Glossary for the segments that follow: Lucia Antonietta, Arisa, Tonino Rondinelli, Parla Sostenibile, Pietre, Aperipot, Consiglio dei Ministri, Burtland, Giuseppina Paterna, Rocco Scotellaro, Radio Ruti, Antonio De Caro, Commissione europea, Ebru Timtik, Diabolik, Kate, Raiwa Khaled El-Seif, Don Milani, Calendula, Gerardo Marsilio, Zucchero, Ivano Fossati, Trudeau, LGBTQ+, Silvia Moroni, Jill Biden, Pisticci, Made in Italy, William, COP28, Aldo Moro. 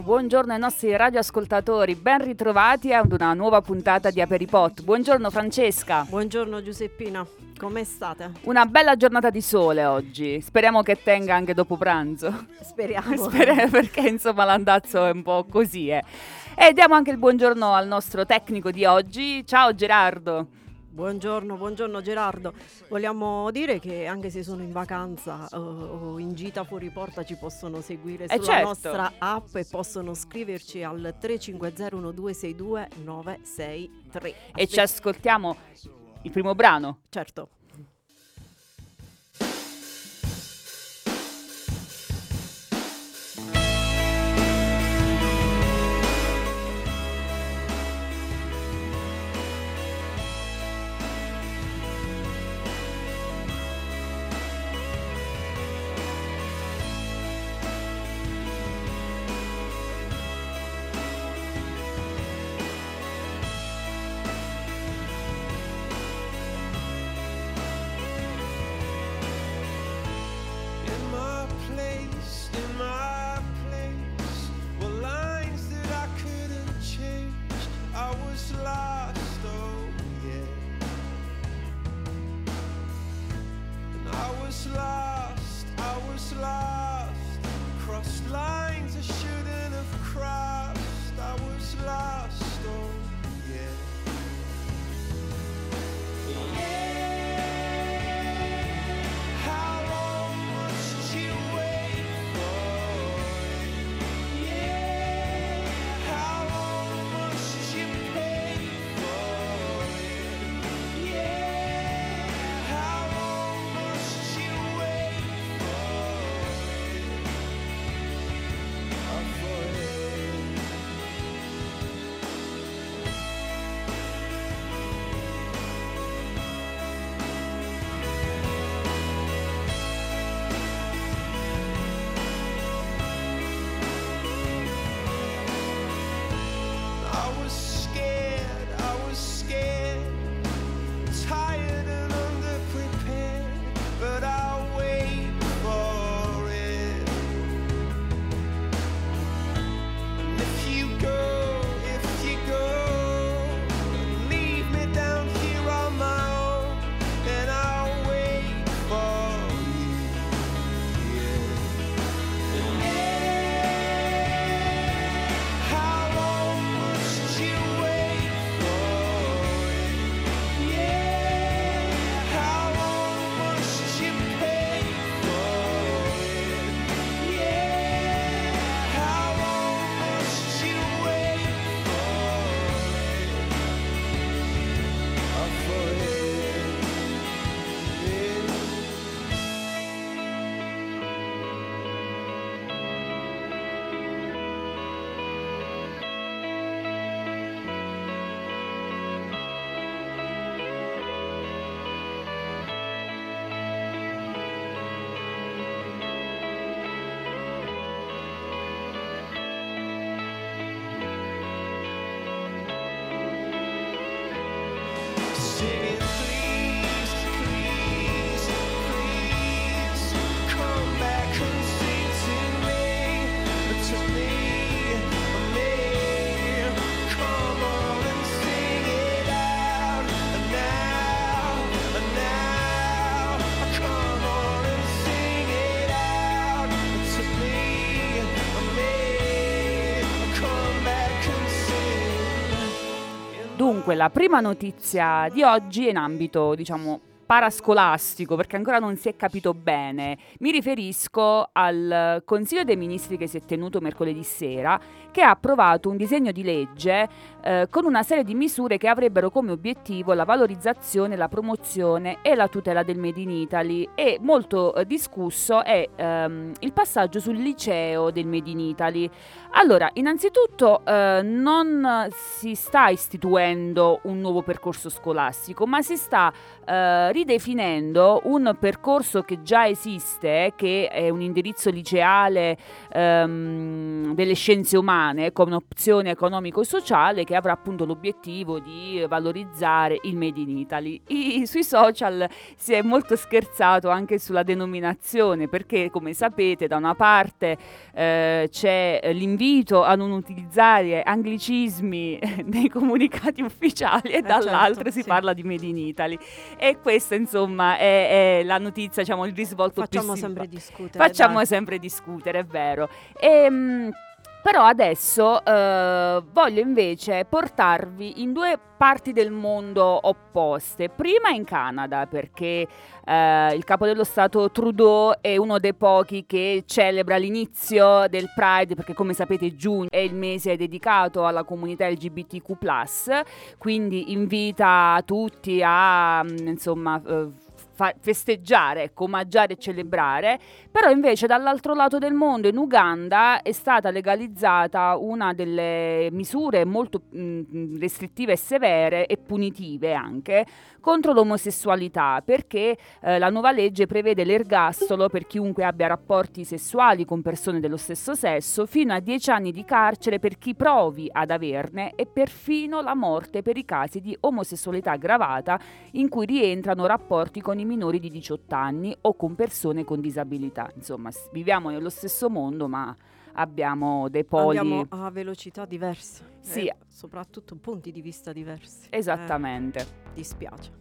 Buongiorno ai nostri radioascoltatori, ben ritrovati ad una nuova puntata di Aperipot. Buongiorno Francesca. Buongiorno Giuseppina, come state? Una bella giornata di sole oggi, speriamo che tenga anche dopo pranzo. Speriamo perché insomma l'andazzo è un po' così. E diamo anche il buongiorno al nostro tecnico di oggi, ciao Gerardo. Buongiorno Gerardo. Vogliamo dire che anche se sono in vacanza o in gita fuori porta ci possono seguire sulla nostra app e possono scriverci al 3501262 963. E ci ascoltiamo il primo brano. Certo. I was lost, crossed lines I shouldn't have crossed. I was lost, oh yeah. Yeah, how long must you wait for? Yeah, how long must you pay for? Yeah, how long must you I was scared, tired and underprepared, but I'll wait for it. And if you go, and leave me down here on my own, and I'll wait for you. Yeah. And how long must you wait for? Yeah, how long must you pay for? Yeah, how long must you wait for? For it. Singing, please, please, please, come back and sing to me, come on and sing it out, and now, come on and sing it out to me, come back and sing. Dunque, la prima notizia di oggi è in ambito, diciamo, parascolastico, perché ancora non si è capito bene. Mi riferisco al Consiglio dei Ministri che si è tenuto mercoledì sera, che ha approvato un disegno di legge con una serie di misure che avrebbero come obiettivo la valorizzazione, la promozione e la tutela del Made in Italy. E molto discusso è il passaggio sul liceo del Made in Italy. Allora, innanzitutto non si sta istituendo un nuovo percorso scolastico, ma si sta ridefinendo un percorso che già esiste, che è un indirizzo liceale delle scienze umane con opzione economico-sociale, che avrà appunto l'obiettivo di valorizzare il Made in Italy. Sui social si è molto scherzato anche sulla denominazione, perché come sapete da una parte c'è l'invito a non utilizzare anglicismi nei comunicati ufficiali e dall'altra certo, si parla di Made in Italy, e questa insomma è la notizia, diciamo il risvolto. Facciamo sempre discutere, è vero. Però adesso voglio invece portarvi in due parti del mondo opposte. Prima in Canada, perché il capo dello Stato Trudeau è uno dei pochi che celebra l'inizio del Pride, perché come sapete giugno è il mese dedicato alla comunità LGBTQ+, quindi invita tutti a festeggiare, omaggiare e celebrare. Però invece dall'altro lato del mondo, in Uganda, è stata legalizzata una delle misure molto restrittive e severe e punitive anche contro l'omosessualità, perché la nuova legge prevede l'ergastolo per chiunque abbia rapporti sessuali con persone dello stesso sesso, fino a 10 anni di carcere per chi provi ad averne, e perfino la morte per i casi di omosessualità aggravata in cui rientrano rapporti con i minori di 18 anni o con persone con disabilità. Insomma, viviamo nello stesso mondo, ma abbiamo dei poli. Andiamo a velocità diverse, sì. E soprattutto punti di vista diversi. Esattamente. Dispiace.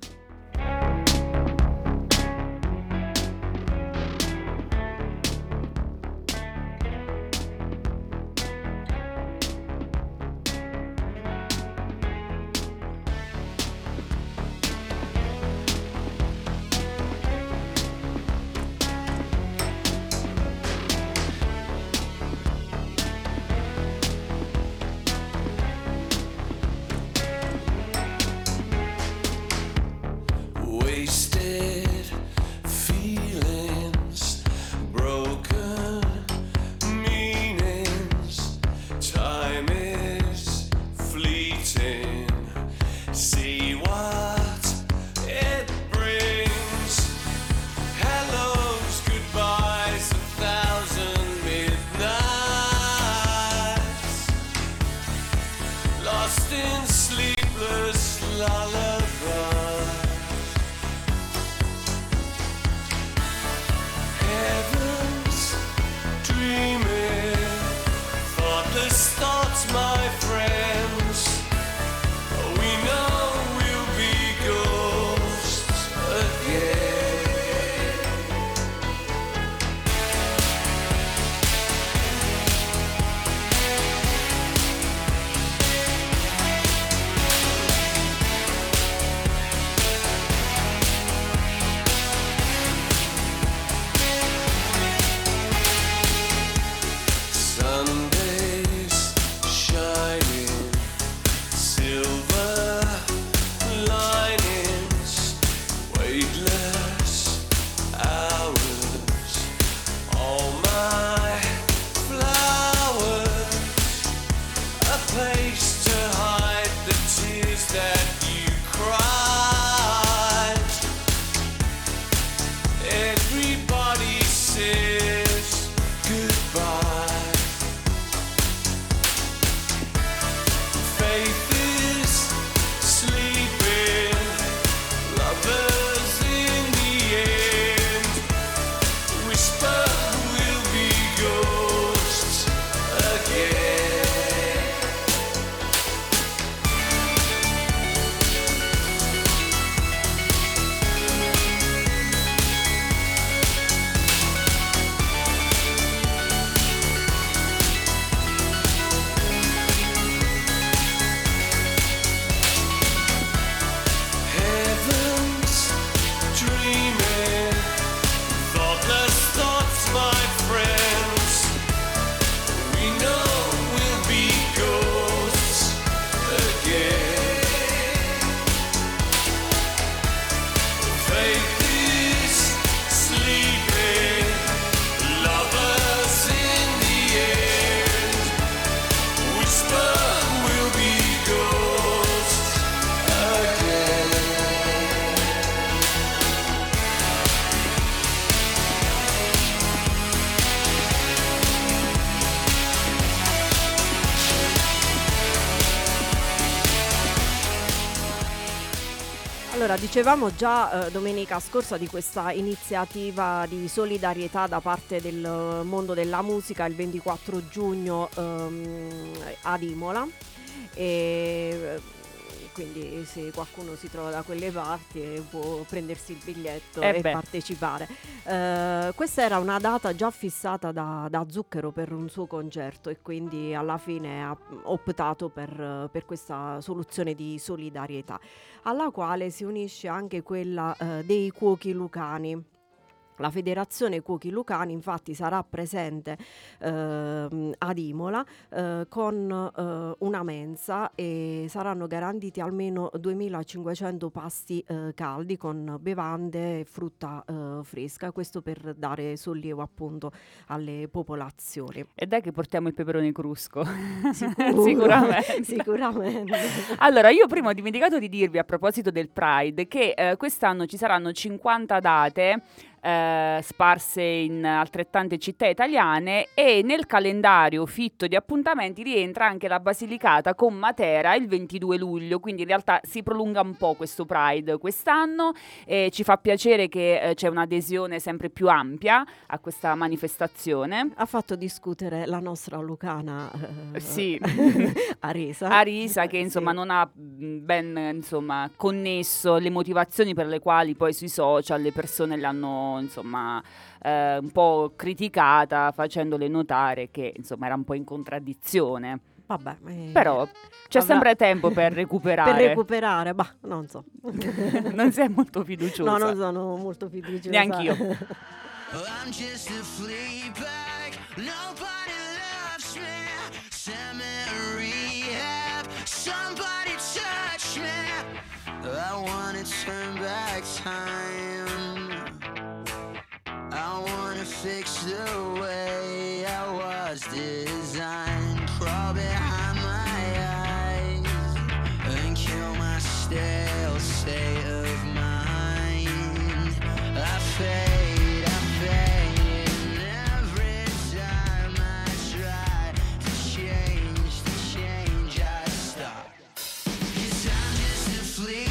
Allora, dicevamo già domenica scorsa di questa iniziativa di solidarietà da parte del mondo della musica il 24 giugno ad Imola, e quindi se qualcuno si trova da quelle parti può prendersi il biglietto e partecipare. Questa era una data già fissata da Zucchero per un suo concerto, e quindi alla fine ha optato per questa soluzione di solidarietà, alla quale si unisce anche quella dei cuochi lucani. La Federazione Cuochi Lucani infatti sarà presente ad Imola con una mensa, e saranno garantiti almeno 2500 pasti caldi con bevande e frutta fresca, questo per dare sollievo appunto alle popolazioni. E dai che portiamo il peperone crusco. Sicuramente. Sicuramente. Allora, io prima ho dimenticato di dirvi a proposito del Pride che quest'anno ci saranno 50 date sparse in altrettante città italiane, e nel calendario fitto di appuntamenti rientra anche la Basilicata con Matera il 22 luglio, quindi in realtà si prolunga un po' questo Pride quest'anno, e ci fa piacere che c'è un'adesione sempre più ampia a questa manifestazione. Ha fatto discutere la nostra lucana sì. Arisa che insomma sì. Non ha ben connesso le motivazioni per le quali poi sui social le persone l'hanno un po' criticata, facendole notare che era un po' in contraddizione. Vabbè, però c'è sempre tempo per recuperare. Per recuperare, ma non so. Non sei molto fiduciosa. No, non sono molto fiduciosa. Neanch'io. I wanna fix the way I was designed. Crawl behind my eyes and kill my stale state of mind. I fade, and every time I try to change, I stop. 'Cause I'm just a flea.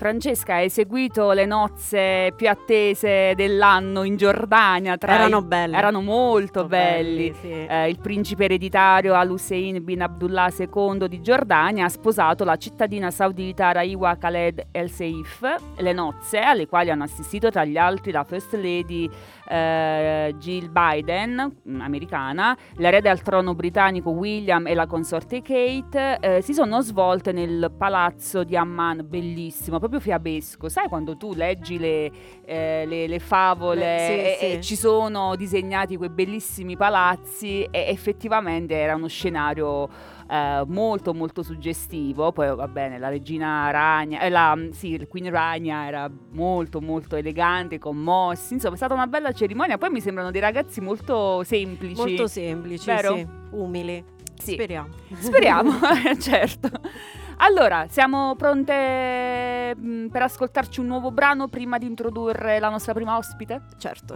Francesca, hai seguito le nozze più attese dell'anno in Giordania? Erano belli. Erano molto belli. Sì. Il principe ereditario Al-Hussein bin Abdullah II di Giordania ha sposato la cittadina saudita Raiwa Khaled El-Seif. Le nozze, alle quali hanno assistito tra gli altri la First Lady Jill Biden, americana, l'erede al trono britannico William e la consorte Kate, si sono svolte nel palazzo di Amman, bellissimo, proprio fiabesco. Sai quando tu leggi le favole, sì, e ci sono disegnati quei bellissimi palazzi, e effettivamente era uno scenario molto molto suggestivo. Poi va bene, la regina Rania, la Queen Rania era molto molto elegante, commossi, insomma è stata una bella cerimonia. Poi mi sembrano dei ragazzi molto semplici, vero? Sì, umili, sì. Speriamo certo. Allora, siamo pronte per ascoltarci un nuovo brano prima di introdurre la nostra prima ospite? Certo.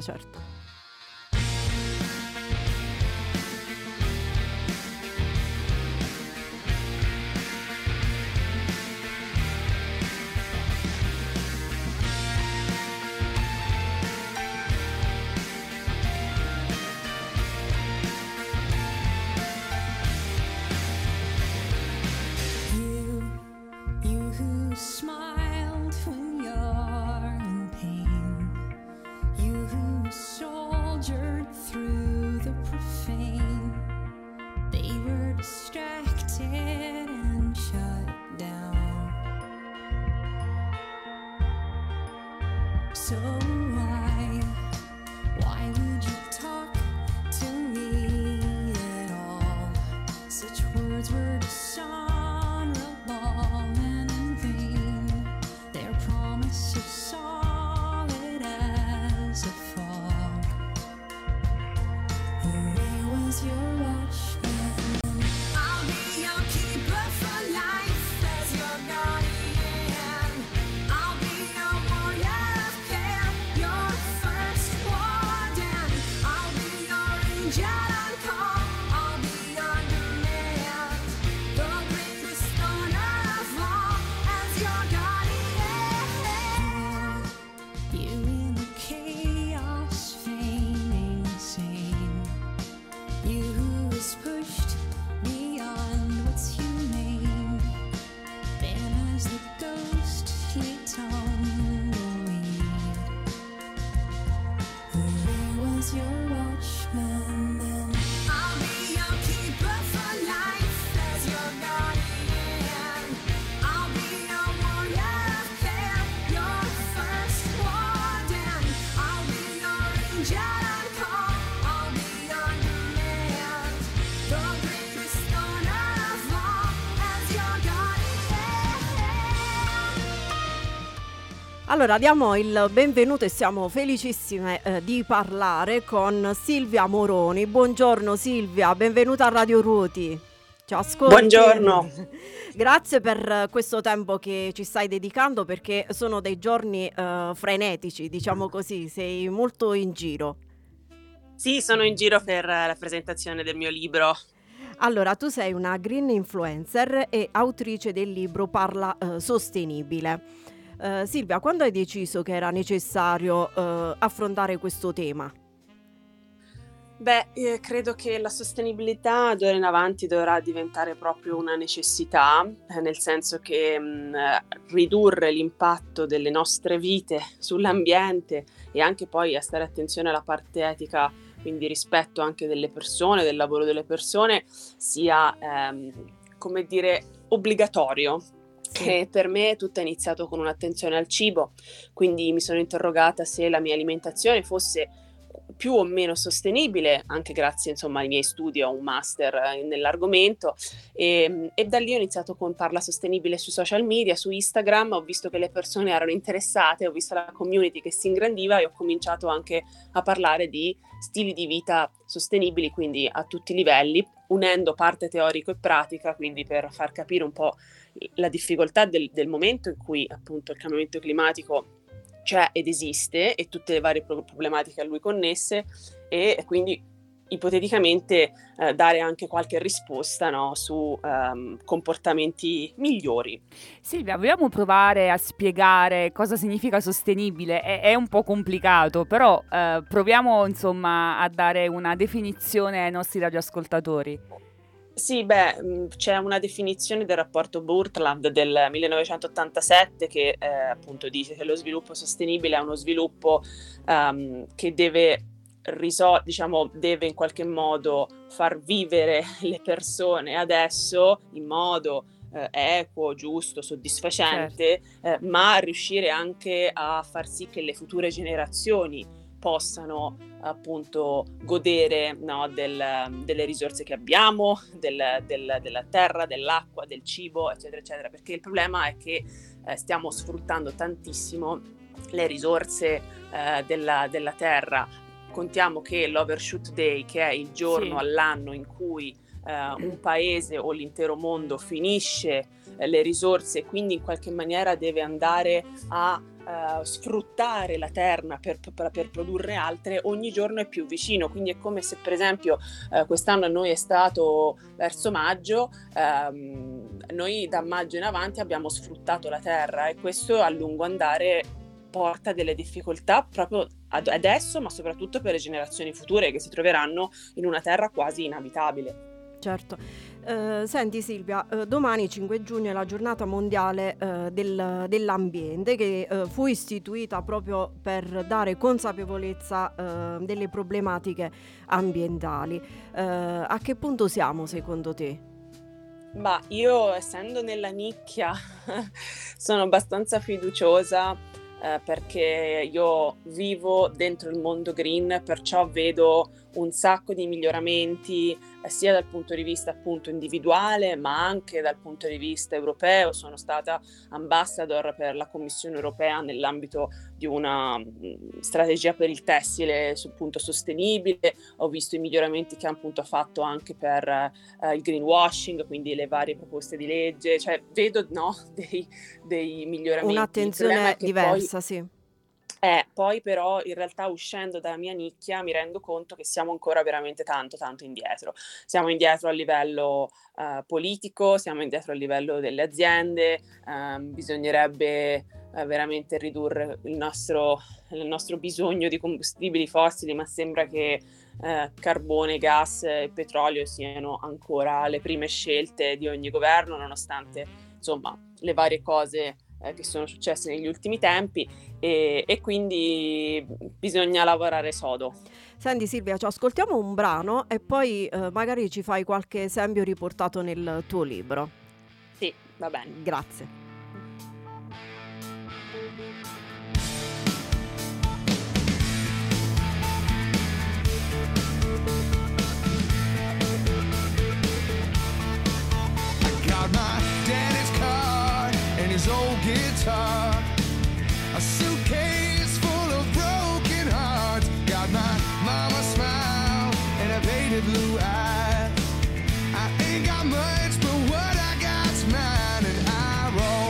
Allora diamo il benvenuto e siamo felicissime di parlare con Silvia Moroni. Buongiorno Silvia, benvenuta a Radio Ruti. Ciao, ascolti. Buongiorno. Grazie per questo tempo che ci stai dedicando, perché sono dei giorni frenetici, diciamo così, sei molto in giro. Sì, sono in giro per la presentazione del mio libro. Allora, tu sei una green influencer e autrice del libro Parla Sostenibile. Silvia, quando hai deciso che era necessario affrontare questo tema? Beh, credo che la sostenibilità d'ora in avanti dovrà diventare proprio una necessità, nel senso che ridurre l'impatto delle nostre vite sull'ambiente e anche poi a stare attenzione alla parte etica, quindi rispetto anche delle persone, del lavoro delle persone, sia, come dire, obbligatorio. Che per me tutto è iniziato con un'attenzione al cibo, quindi mi sono interrogata se la mia alimentazione fosse più o meno sostenibile, anche grazie insomma ai miei studi, ho un master nell'argomento, e da lì ho iniziato con Parla Sostenibile sui social media, su Instagram, ho visto che le persone erano interessate, ho visto la community che si ingrandiva e ho cominciato anche a parlare di stili di vita sostenibili, quindi a tutti i livelli, unendo parte teorico e pratica, quindi per far capire un po' la difficoltà del momento in cui appunto il cambiamento climatico c'è ed esiste e tutte le varie problematiche a lui connesse, e quindi ipoteticamente dare anche qualche risposta, no, su comportamenti migliori. Silvia, vogliamo provare a spiegare cosa significa sostenibile? È un po' complicato, però proviamo insomma a dare una definizione ai nostri radioascoltatori. Sì, beh, c'è una definizione del rapporto Burtland del 1987 che appunto dice che lo sviluppo sostenibile è uno sviluppo che deve deve in qualche modo far vivere le persone adesso in modo equo, giusto, soddisfacente, certo, ma riuscire anche a far sì che le future generazioni possano appunto godere, no, delle risorse che abbiamo, della terra, dell'acqua, del cibo, eccetera, eccetera, perché il problema è che stiamo sfruttando tantissimo le risorse della terra. Contiamo che l'Overshoot Day, che è il giorno all'anno in cui un paese o l'intero mondo finisce le risorse e quindi in qualche maniera deve andare a sfruttare la terra per produrre altre, ogni giorno è più vicino, quindi è come se per esempio quest'anno a noi è stato verso maggio, noi da maggio in avanti abbiamo sfruttato la terra e questo a lungo andare porta delle difficoltà proprio adesso, ma soprattutto per le generazioni future che si troveranno in una terra quasi inabitabile. Certo. Senti Silvia, domani 5 giugno è la giornata mondiale dell'ambiente che fu istituita proprio per dare consapevolezza delle problematiche ambientali. A che punto siamo secondo te? Ma io, essendo nella nicchia, sono abbastanza fiduciosa perché io vivo dentro il mondo green, perciò vedo un sacco di miglioramenti sia dal punto di vista appunto individuale ma anche dal punto di vista europeo. Sono stata ambassador per la Commissione europea nell'ambito di una strategia per il tessile sul punto sostenibile, ho visto i miglioramenti che ha appunto fatto anche per il greenwashing, quindi le varie proposte di legge, cioè vedo, no, dei miglioramenti. Un'attenzione diversa, poi, sì. Poi però in realtà uscendo dalla mia nicchia mi rendo conto che siamo ancora veramente tanto indietro. Siamo indietro a livello politico, siamo indietro a livello delle aziende, bisognerebbe veramente ridurre il nostro bisogno di combustibili fossili, ma sembra che carbone, gas e petrolio siano ancora le prime scelte di ogni governo, nonostante insomma le varie cose che sono successe negli ultimi tempi e quindi bisogna lavorare sodo. Senti Silvia, ci ascoltiamo un brano e poi magari ci fai qualche esempio riportato nel tuo libro. Sì, va bene. Grazie. His old guitar, a suitcase full of broken hearts, got my mama smile and a faded blue eye. I ain't got much, but what I got's mine, and I roll.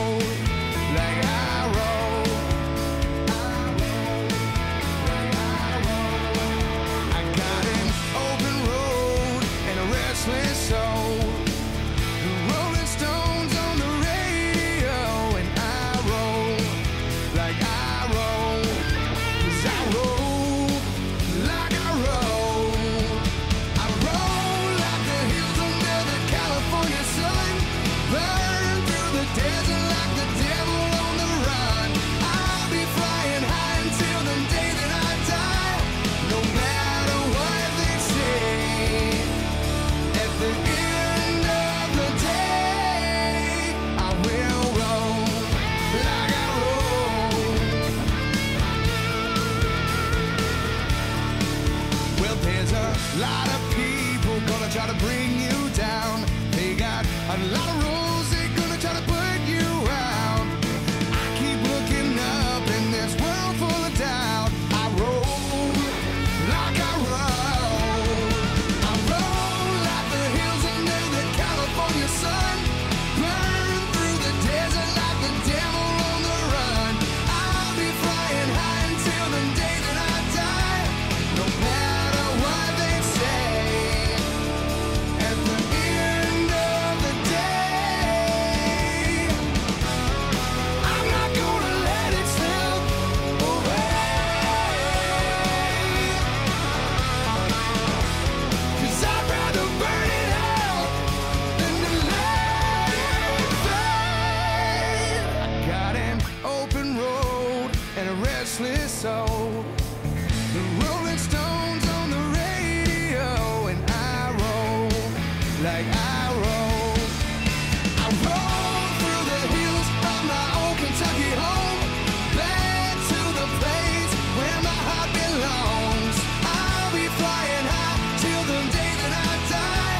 like I roll through the hills of my old Kentucky home, back to the place where my heart belongs. I'll be flying high till the day that I die,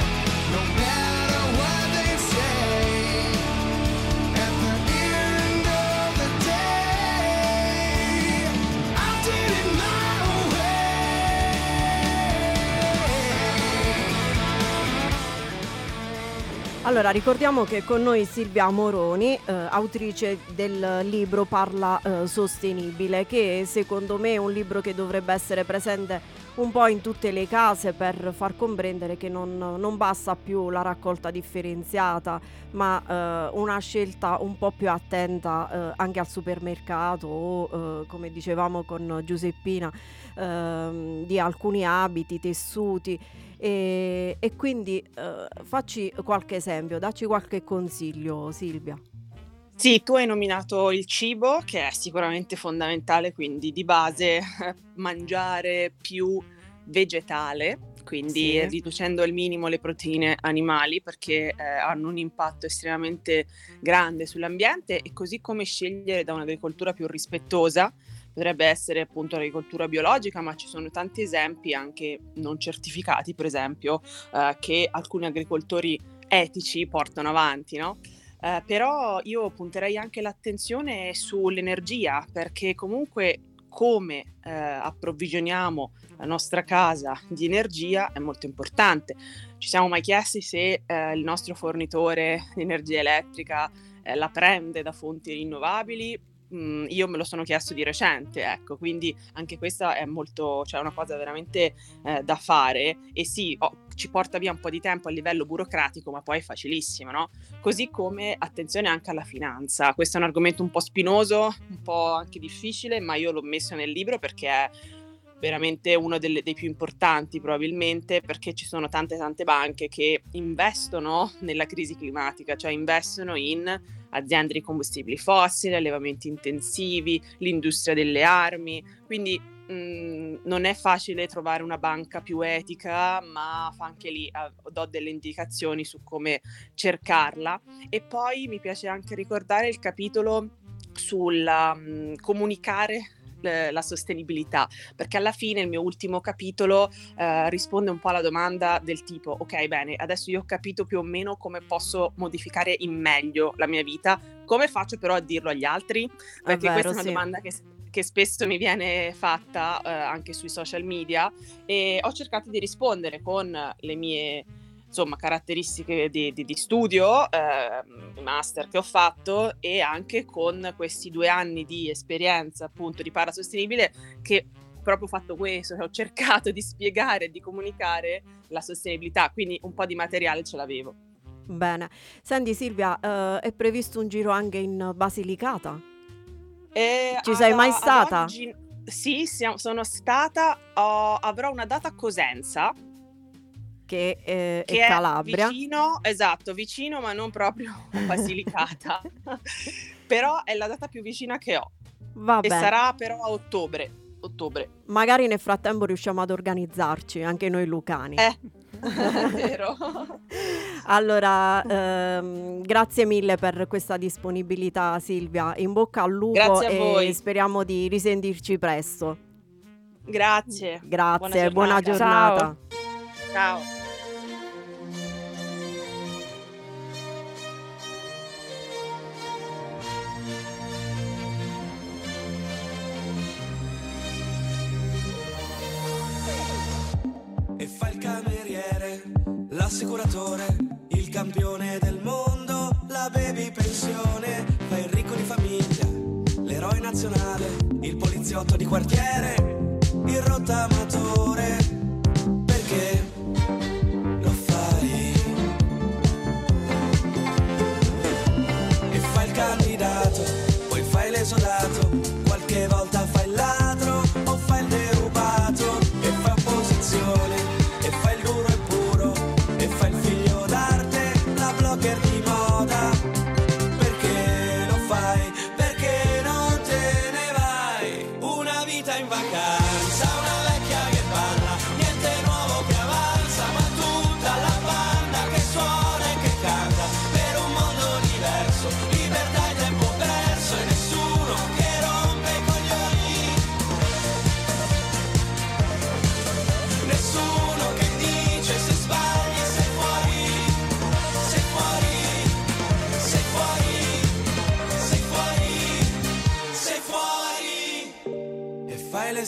no matter what they say. At the end of the day, I did it my way. Allora, ricordiamo che con noi Silvia Moroni, autrice del libro Parla Sostenibile, che secondo me è un libro che dovrebbe essere presente un po' in tutte le case per far comprendere che non basta più la raccolta differenziata, ma una scelta un po' più attenta anche al supermercato o come dicevamo con Giuseppina di alcuni abiti, tessuti e quindi facci qualche esempio, dacci qualche consiglio, Silvia. Sì, tu hai nominato il cibo, che è sicuramente fondamentale, quindi di base mangiare più vegetale, quindi sì, riducendo al minimo le proteine animali perché hanno un impatto estremamente grande sull'ambiente, e così come scegliere da un'agricoltura più rispettosa, potrebbe essere appunto l'agricoltura biologica, ma ci sono tanti esempi anche non certificati, per esempio, che alcuni agricoltori etici portano avanti, no? Però io punterei anche l'attenzione sull'energia, perché comunque come approvvigioniamo la nostra casa di energia è molto importante. Ci siamo mai chiesti se il nostro fornitore di energia elettrica la prende da fonti rinnovabili? Io me lo sono chiesto di recente, ecco, quindi anche questa è molto, cioè una cosa veramente da fare, e sì, ci porta via un po' di tempo a livello burocratico, ma poi è facilissimo, no? Così come attenzione anche alla finanza. Questo è un argomento un po' spinoso, un po' anche difficile, ma io l'ho messo nel libro perché è veramente uno dei più importanti probabilmente, perché ci sono tante banche che investono nella crisi climatica, cioè investono in aziende di combustibili fossili, allevamenti intensivi, l'industria delle armi, quindi non è facile trovare una banca più etica, ma anche lì do delle indicazioni su come cercarla. E poi mi piace anche ricordare il capitolo sul comunicare la sostenibilità, perché alla fine il mio ultimo capitolo risponde un po' alla domanda del tipo: ok, bene, adesso io ho capito più o meno come posso modificare in meglio la mia vita, come faccio però a dirlo agli altri? Perché questa è una domanda che spesso mi viene fatta anche sui social media, e ho cercato di rispondere con le mie caratteristiche di studio, master che ho fatto, e anche con questi 2 anni di esperienza appunto di Parla Sostenibile, che proprio fatto questo, ho cercato di spiegare, di comunicare la sostenibilità, quindi un po' di materiale ce l'avevo. Bene, senti Silvia, è previsto un giro anche in Basilicata? Ci sei mai stata? Sì, sono stata, avrò una data a Cosenza, che è Calabria, vicino ma non proprio Basilicata però è la data più vicina che ho. Vabbè. E sarà però a ottobre, magari nel frattempo riusciamo ad organizzarci anche noi lucani è vero. Allora grazie mille per questa disponibilità, Silvia, in bocca al lupo. Grazie a voi. Speriamo di risentirci presto. Grazie, buona giornata. Ciao. Ciao. E fa il cameriere, l'assicuratore, il campione del mondo, la baby pensione, fa il ricco di famiglia, l'eroe nazionale, il poliziotto di quartiere, il rottamatore, perché poi fai l'esodato, qualche volta fai il ladro o fai il derubato, e fai opposizione, e fai il duro e puro, e fai il figlio d'arte, la blogger di moda. Perché lo fai? Perché non te ne vai? Una vita in vacanza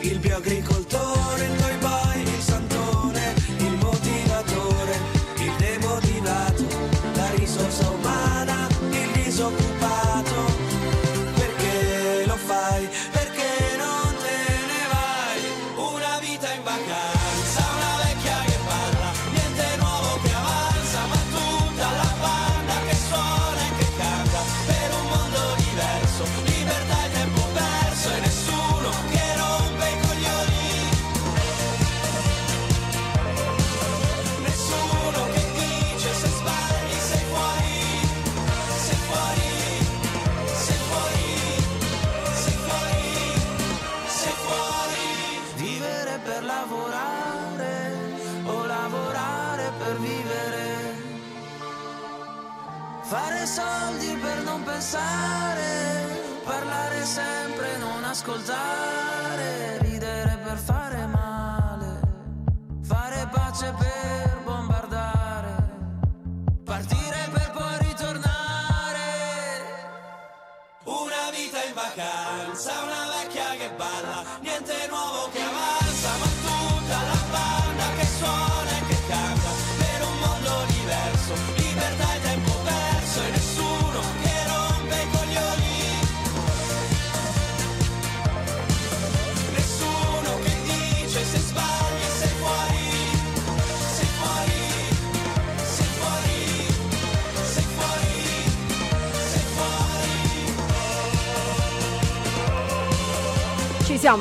il bioagricoltore, il toy boy, il santone, il motivatore, il demotivato, la risorsa umana, il disoccupato, perché lo fai? Perché non te ne vai? Una vita in vacanza, una vecchia che parla, niente nuovo che avanza, ma tutta la banda che suona e che canta per un mondo diverso, libertà e tempo perso e nessuno che rompe i coglioni, nessuno che dice se sbagli sei fuori, sei fuori, sei fuori, sei fuori, sei fuori. Vivere per lavorare o lavorare per vivere, fare soldi per non pensare, parlare sempre e non ascoltare, ridere per fare male, fare pace per bombardare, partire per poi ritornare. Una vita in vacanza, una vecchia che balla, niente nuovo che avanza, ma tutta la banda che suona e che canta per un mondo diverso, libertà e tempo perso e nessuno che rompe i coglioni, nessuno che dice se sbagli sei fuori, sei fuori, sei fuori, sei fuori, sei fuori.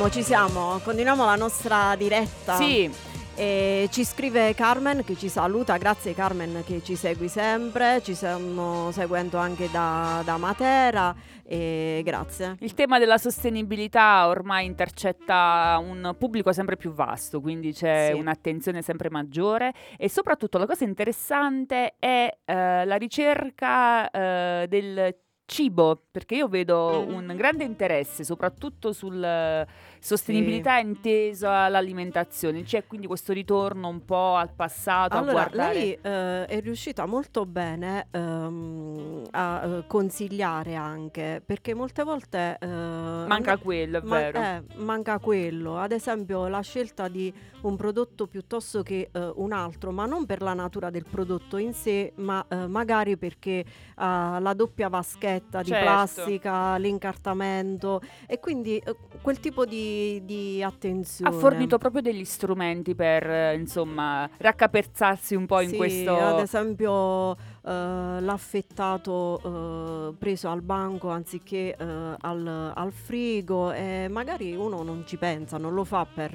Ci siamo, continuiamo la nostra diretta. Sì. Ci scrive Carmen che ci saluta, grazie Carmen che ci segui sempre, ci stiamo seguendo anche da Matera, grazie. Il tema della sostenibilità ormai intercetta un pubblico sempre più vasto, quindi c'è un'attenzione sempre maggiore e soprattutto la cosa interessante è la ricerca del cibo, perché io vedo un grande interesse soprattutto sulla sostenibilità intesa all'alimentazione, c'è quindi questo ritorno un po' al passato. Allora, a guardare. Lei è riuscita molto bene a consigliare anche, perché molte volte manca quello, è vero. Manca quello, ad esempio la scelta di un prodotto piuttosto che un altro, ma non per la natura del prodotto in sé, ma magari perché la doppia vaschetta di plastica, l'incartamento, e quindi quel tipo di attenzione. Ha fornito proprio degli strumenti per insomma raccapezzarsi un po' in questo. Ad esempio l'affettato preso al banco anziché al frigo, e magari uno non ci pensa, non lo fa per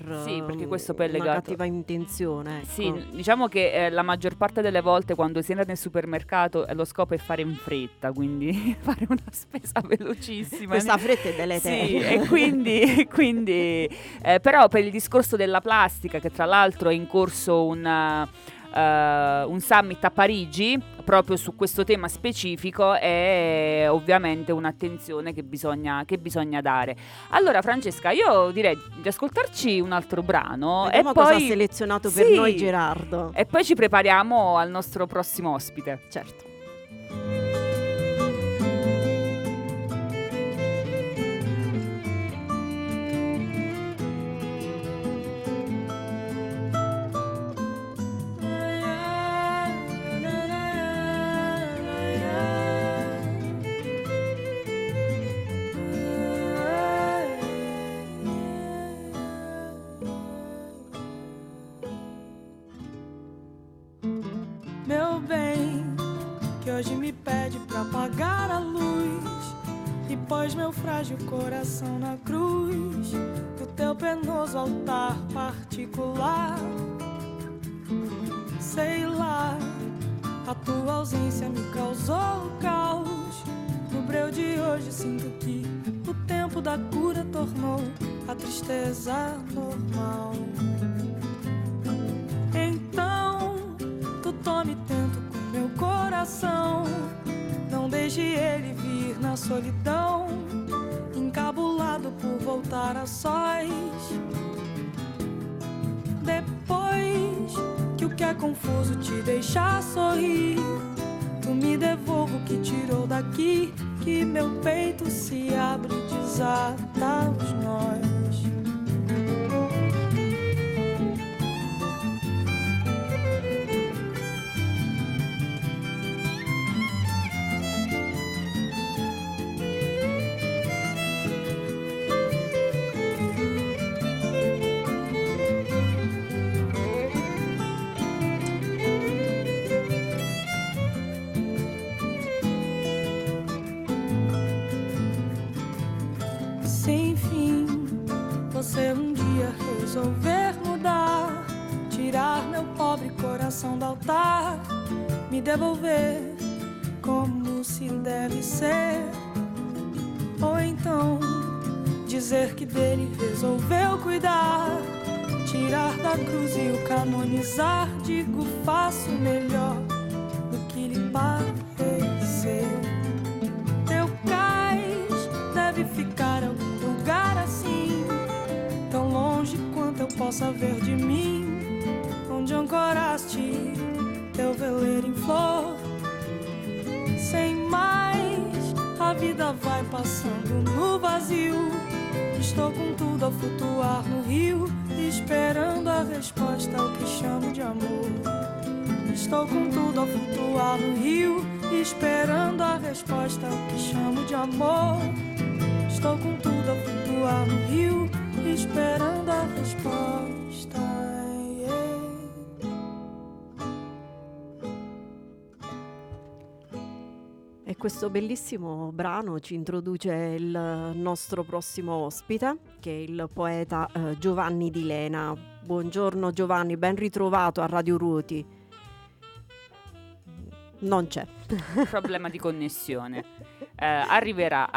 perché questo poi è legato. Una cattiva intenzione, ecco. Sì, diciamo che la maggior parte delle volte quando si entra nel supermercato lo scopo è fare in fretta, quindi fare una spesa velocissima. Questa fretta è deleteria. Sì, e quindi però per il discorso della plastica, che tra l'altro è in corso un summit a Parigi proprio su questo tema specifico, è ovviamente un'attenzione che bisogna dare. Allora Francesca, io direi di ascoltarci un altro brano. Vediamo e poi cosa ha selezionato per noi Gerardo. E poi ci prepariamo al nostro prossimo ospite. Certo. Coração na cruz, do teu penoso altar particular. Sei lá, a tua ausência me causou caos. No breu de hoje sinto que o tempo da cura tornou a tristeza normal. Então, tu toma e tento coração. Não deixe ele vir na solidão, encabulado por voltar a sós. Depois que o que é confuso te deixar sorrir, tu me devolvo o que tirou daqui, que meu peito se abre e desata os nós. Resolver mudar, tirar meu pobre coração do altar, me devolver como se deve ser. Ou então dizer que dele resolveu cuidar, tirar da cruz e o canonizar. Digo, faço melhor do que lhe parecer. Teu cais deve ficar em algum lugar assim, tão longe quanto eu possa ver de mim, onde ancoraste teu veleiro em flor. Sem mais, a vida vai passando no vazio. Estou com tudo a flutuar no rio, esperando a resposta ao que chamo de amor. Estou com tudo a flutuar no rio, esperando a resposta ao que chamo de amor. Estou com tudo a flutuar no rio, esperando a risposta. E questo bellissimo brano ci introduce il nostro prossimo ospite, che è il poeta Giovanni Di Lena. Buongiorno Giovanni, ben ritrovato a Radio Ruti. Non c'è problema di connessione. Arriverà,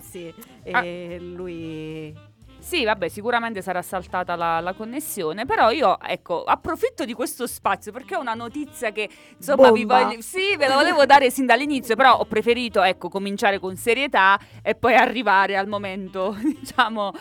sì. E lui... Sì, vabbè, sicuramente sarà saltata la connessione, però io, ecco, approfitto di questo spazio perché ho una notizia che, insomma, sì, ve la volevo dare sin dall'inizio, però ho preferito, ecco, cominciare con serietà e poi arrivare al momento, diciamo,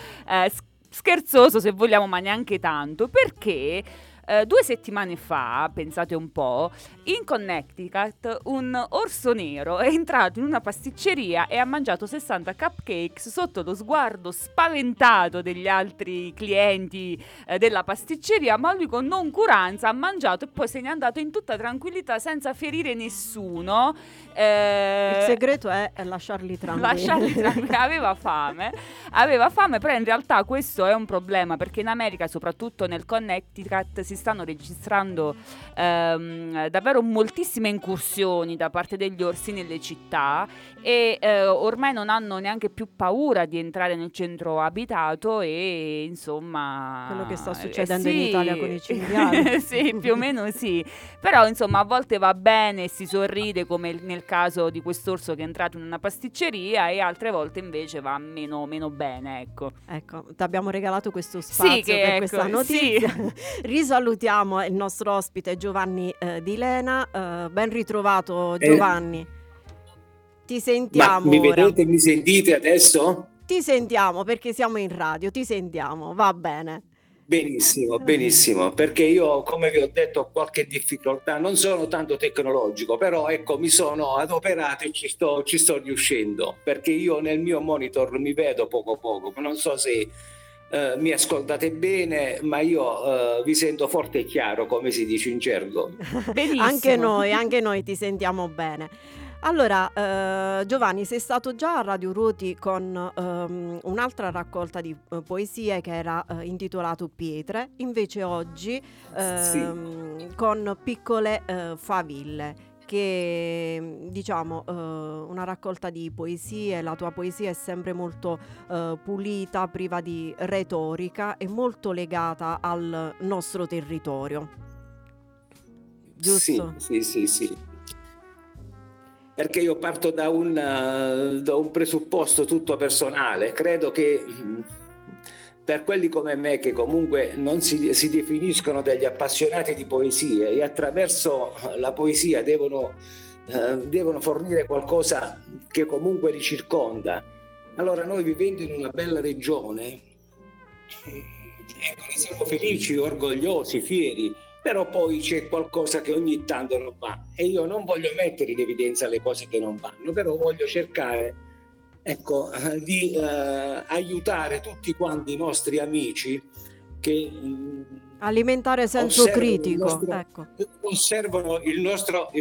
scherzoso se vogliamo, ma neanche tanto, perché... 2 settimane fa, pensate un po', in Connecticut un orso nero è entrato in una pasticceria e ha mangiato 60 cupcakes sotto lo sguardo spaventato degli altri clienti della pasticceria, ma lui con noncuranza ha mangiato e poi se n'è andato in tutta tranquillità senza ferire nessuno. Il segreto è lasciarli tranquilli. Aveva fame, però in realtà questo è un problema perché in America, soprattutto nel Connecticut, si stanno registrando davvero moltissime incursioni da parte degli orsi nelle città e ormai non hanno neanche più paura di entrare nel centro abitato e insomma... Quello che sta succedendo sì, in Italia con i cinghiali. Sì, più o meno sì. Però insomma a volte va bene, si sorride come nel caso di quest'orso che è entrato in una pasticceria e altre volte invece va meno bene, ecco. Ecco, ti abbiamo regalato questo spazio questa notizia. Sì. Risalutiamo il nostro ospite Giovanni Di Lena, ben ritrovato Giovanni. Ti sentiamo. Ma mi vedete, mi sentite adesso? Ti sentiamo perché siamo in radio, ti sentiamo, va bene. Benissimo, perché io, come vi ho detto, ho qualche difficoltà, non sono tanto tecnologico, però ecco mi sono adoperato e ci sto riuscendo, perché io nel mio monitor mi vedo poco, non so se mi ascoltate bene, ma io vi sento forte e chiaro, come si dice in gergo. Benissimo. Anche noi ti sentiamo bene. Allora, Giovanni, sei stato già a Radio Ruti con un'altra raccolta di poesie che era intitolato Pietre, invece oggi sì, con Piccole Faville, che diciamo una raccolta di poesie. La tua poesia è sempre molto pulita, priva di retorica e molto legata al nostro territorio. Giusto? Sì. Perché io parto da un presupposto tutto personale. Credo che per quelli come me che comunque non si definiscono degli appassionati di poesie e attraverso la poesia devono fornire qualcosa che comunque li circonda. Allora noi, vivendo in una bella regione, ne siamo felici, orgogliosi, fieri, però poi c'è qualcosa che ogni tanto non va, e io non voglio mettere in evidenza le cose che non vanno, però voglio cercare di aiutare tutti quanti i nostri amici che alimentare senso critico, osservano il nostro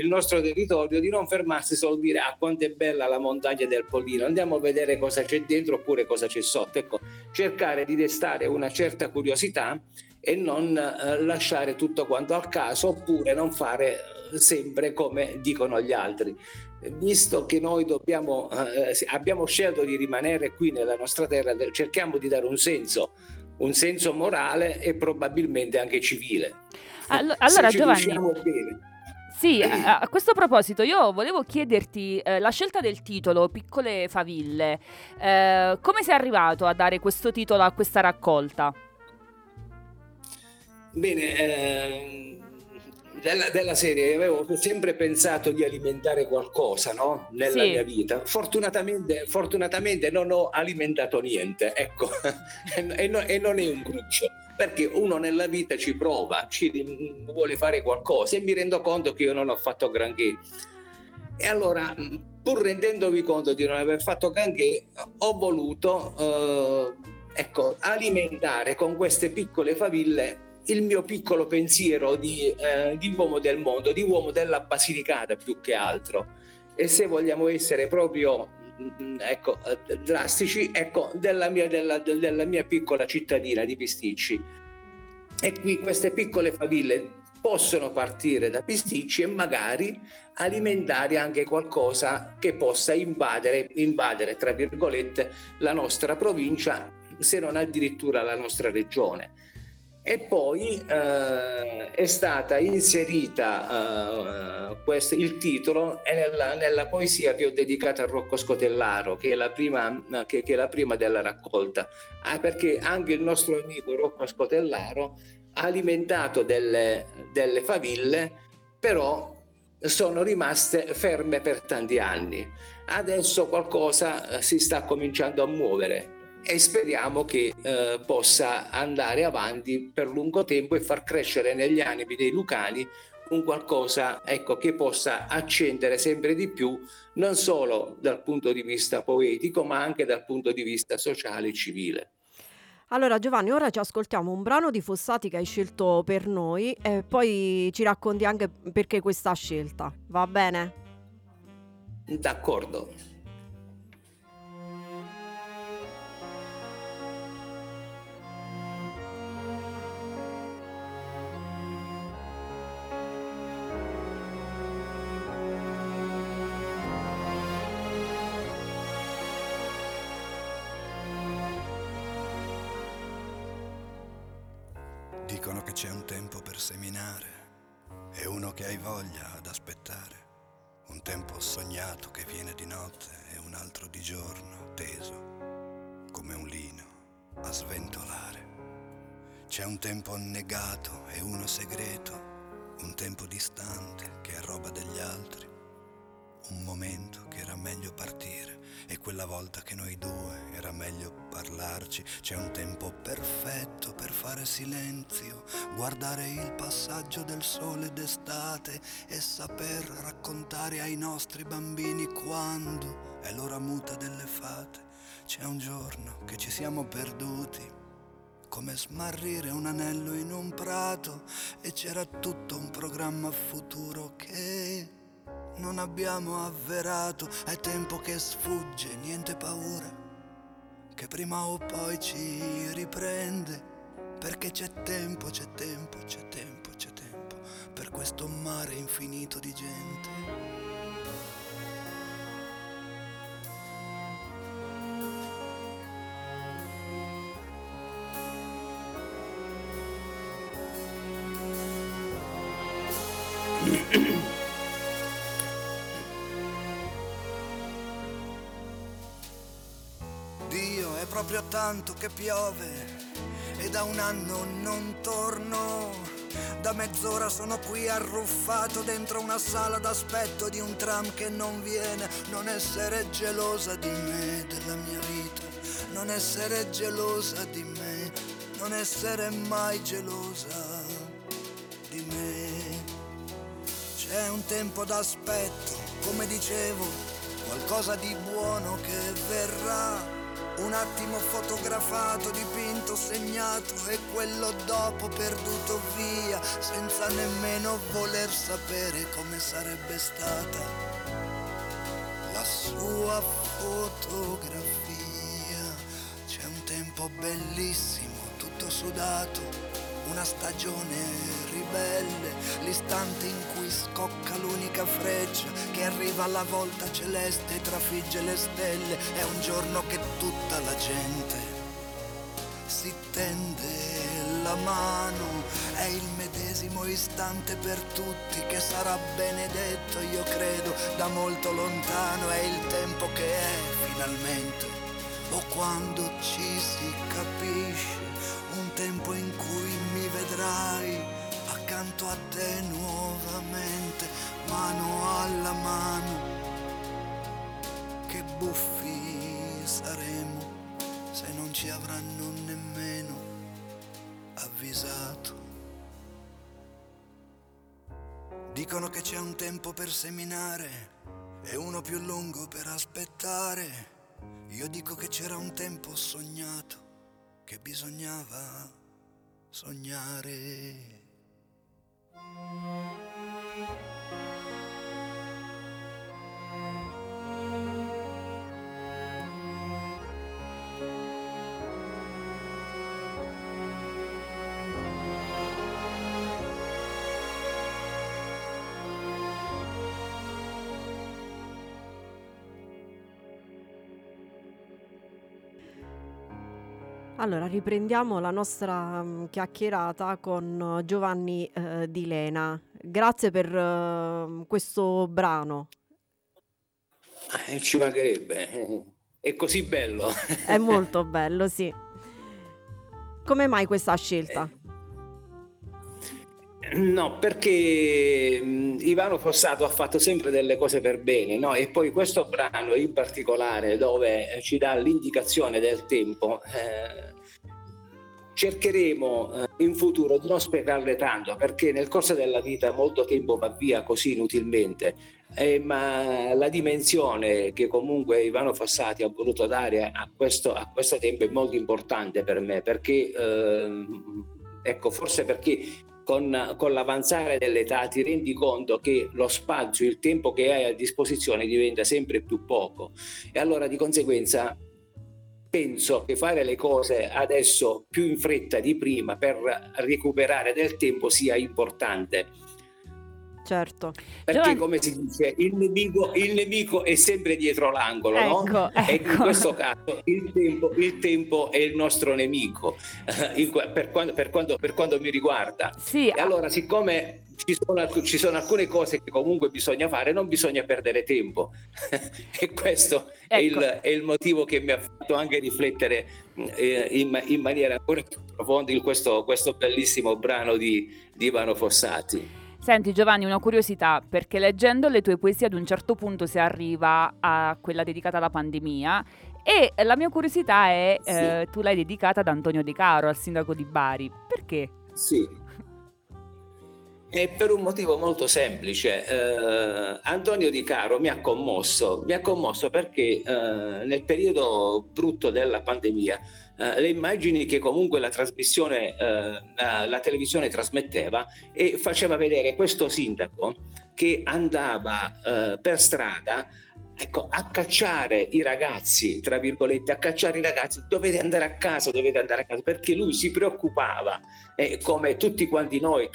territorio, di non fermarsi solo a dire quanto è bella la montagna del Pollino, andiamo a vedere cosa c'è dentro oppure cosa c'è sotto. Cercare di destare una certa curiosità e non lasciare tutto quanto al caso, oppure non fare sempre come dicono gli altri. Visto che noi abbiamo scelto di rimanere qui nella nostra terra, cerchiamo di dare un senso morale e probabilmente anche civile. Allora, Giovanni, sì, a questo proposito io volevo chiederti la scelta del titolo Piccole Faville, come sei arrivato a dare questo titolo a questa raccolta? Bene, della serie avevo sempre pensato di alimentare qualcosa, no? Nella mia vita. Fortunatamente non ho alimentato niente, e non è un cruccio, perché uno nella vita ci prova, ci vuole fare qualcosa, e mi rendo conto che io non ho fatto granché. E allora, pur rendendomi conto di non aver fatto granché, ho voluto alimentare con queste piccole faville il mio piccolo pensiero di uomo del mondo, di uomo della Basilicata più che altro. E se vogliamo essere proprio drastici, della mia piccola cittadina di Pisticci. E qui queste piccole faville possono partire da Pisticci e magari alimentare anche qualcosa che possa invadere tra virgolette la nostra provincia, se non addirittura la nostra regione. E poi è stata inserita il titolo nella poesia che ho dedicato a Rocco Scotellaro, che è la prima della raccolta, perché anche il nostro amico Rocco Scotellaro ha alimentato delle faville, però sono rimaste ferme per tanti anni. Adesso qualcosa si sta cominciando a muovere e speriamo che possa andare avanti per lungo tempo e far crescere negli animi dei lucani un qualcosa che possa accendere sempre di più, non solo dal punto di vista poetico ma anche dal punto di vista sociale e civile. Allora Giovanni, ora ci ascoltiamo un brano di Fossati che hai scelto per noi e poi ci racconti anche perché questa scelta, va bene? D'accordo. Dicono che c'è un tempo per seminare e uno che hai voglia ad aspettare, un tempo sognato che viene di notte e un altro di giorno teso come un lino a sventolare. C'è un tempo negato e uno segreto, un tempo distante che è roba degli altri, un momento che era meglio partire e quella volta che noi due era meglio parlarci. C'è un tempo perfetto per fare silenzio, guardare il passaggio del sole d'estate e saper raccontare ai nostri bambini quando è l'ora muta delle fate. C'è un giorno che ci siamo perduti, come smarrire un anello in un prato, e c'era tutto un programma futuro che non abbiamo avverato. È tempo che sfugge, niente paura, che prima o poi ci riprende, perché c'è tempo, c'è tempo, c'è tempo, c'è tempo per questo mare infinito di gente. Proprio tanto che piove e da un anno non torno. Da mezz'ora sono qui arruffato dentro una sala d'aspetto di un tram che non viene. Non essere gelosa di me, della mia vita. Non essere gelosa di me. Non essere mai gelosa di me. C'è un tempo d'aspetto, come dicevo, qualcosa di buono che verrà. Un attimo fotografato, dipinto, segnato e quello dopo perduto via, senza nemmeno voler sapere come sarebbe stata la sua fotografia. C'è un tempo bellissimo, tutto sudato, una stagione ribelle, l'istante in cui scocca l'unica freccia che arriva alla volta celeste e trafigge le stelle. È un giorno che tutta la gente si tende la mano, è il medesimo istante per tutti che sarà benedetto, io credo, da molto lontano. È il tempo che è finalmente, o quando ci si capisce, un tempo in cui mi vedrai accanto a te nuovamente, mano alla mano. Che buffi saremo se non ci avranno nemmeno avvisato. Dicono che c'è un tempo per seminare e uno più lungo per aspettare. Io dico che c'era un tempo sognato che bisognava sognare. Allora, riprendiamo la nostra chiacchierata con Giovanni Di Lena. Grazie per questo brano. Ci mancherebbe, è così bello. È molto bello, sì. Come mai questa scelta? No, perché Ivano Fossato ha fatto sempre delle cose per bene, no? E poi questo brano in particolare, dove ci dà l'indicazione del tempo, cercheremo in futuro di non sprecarle tanto, perché nel corso della vita molto tempo va via così inutilmente, ma la dimensione che comunque Ivano Fossati ha voluto dare a questo tempo è molto importante per me, perché ecco, forse perché con l'avanzare dell'età ti rendi conto che lo spazio, il tempo che hai a disposizione diventa sempre più poco, e allora di conseguenza penso che fare le cose adesso più in fretta di prima per recuperare del tempo sia importante. Certo. Perché Giovanni, come si dice, il nemico è sempre dietro l'angolo, ecco, no? Ecco. E in questo caso il tempo è il nostro nemico, per quanto mi riguarda. Sì. E allora, siccome ci sono alcune cose che comunque bisogna fare, non bisogna perdere tempo. E questo, ecco, è il motivo che mi ha fatto anche riflettere in maniera ancora più profonda in questo bellissimo brano di Ivano Fossati. Senti Giovanni, una curiosità, perché leggendo le tue poesie ad un certo punto si arriva a quella dedicata alla pandemia, e la mia curiosità è, sì, tu l'hai dedicata ad Antonio De Caro, al sindaco di Bari, perché? Sì, è per un motivo molto semplice. Antonio De Caro mi ha commosso perché nel periodo brutto della pandemia le immagini che comunque la trasmissione, la televisione trasmetteva, e faceva vedere questo sindaco che andava per strada, ecco, a cacciare i ragazzi, dovete andare a casa, perché lui si preoccupava, come tutti quanti noi,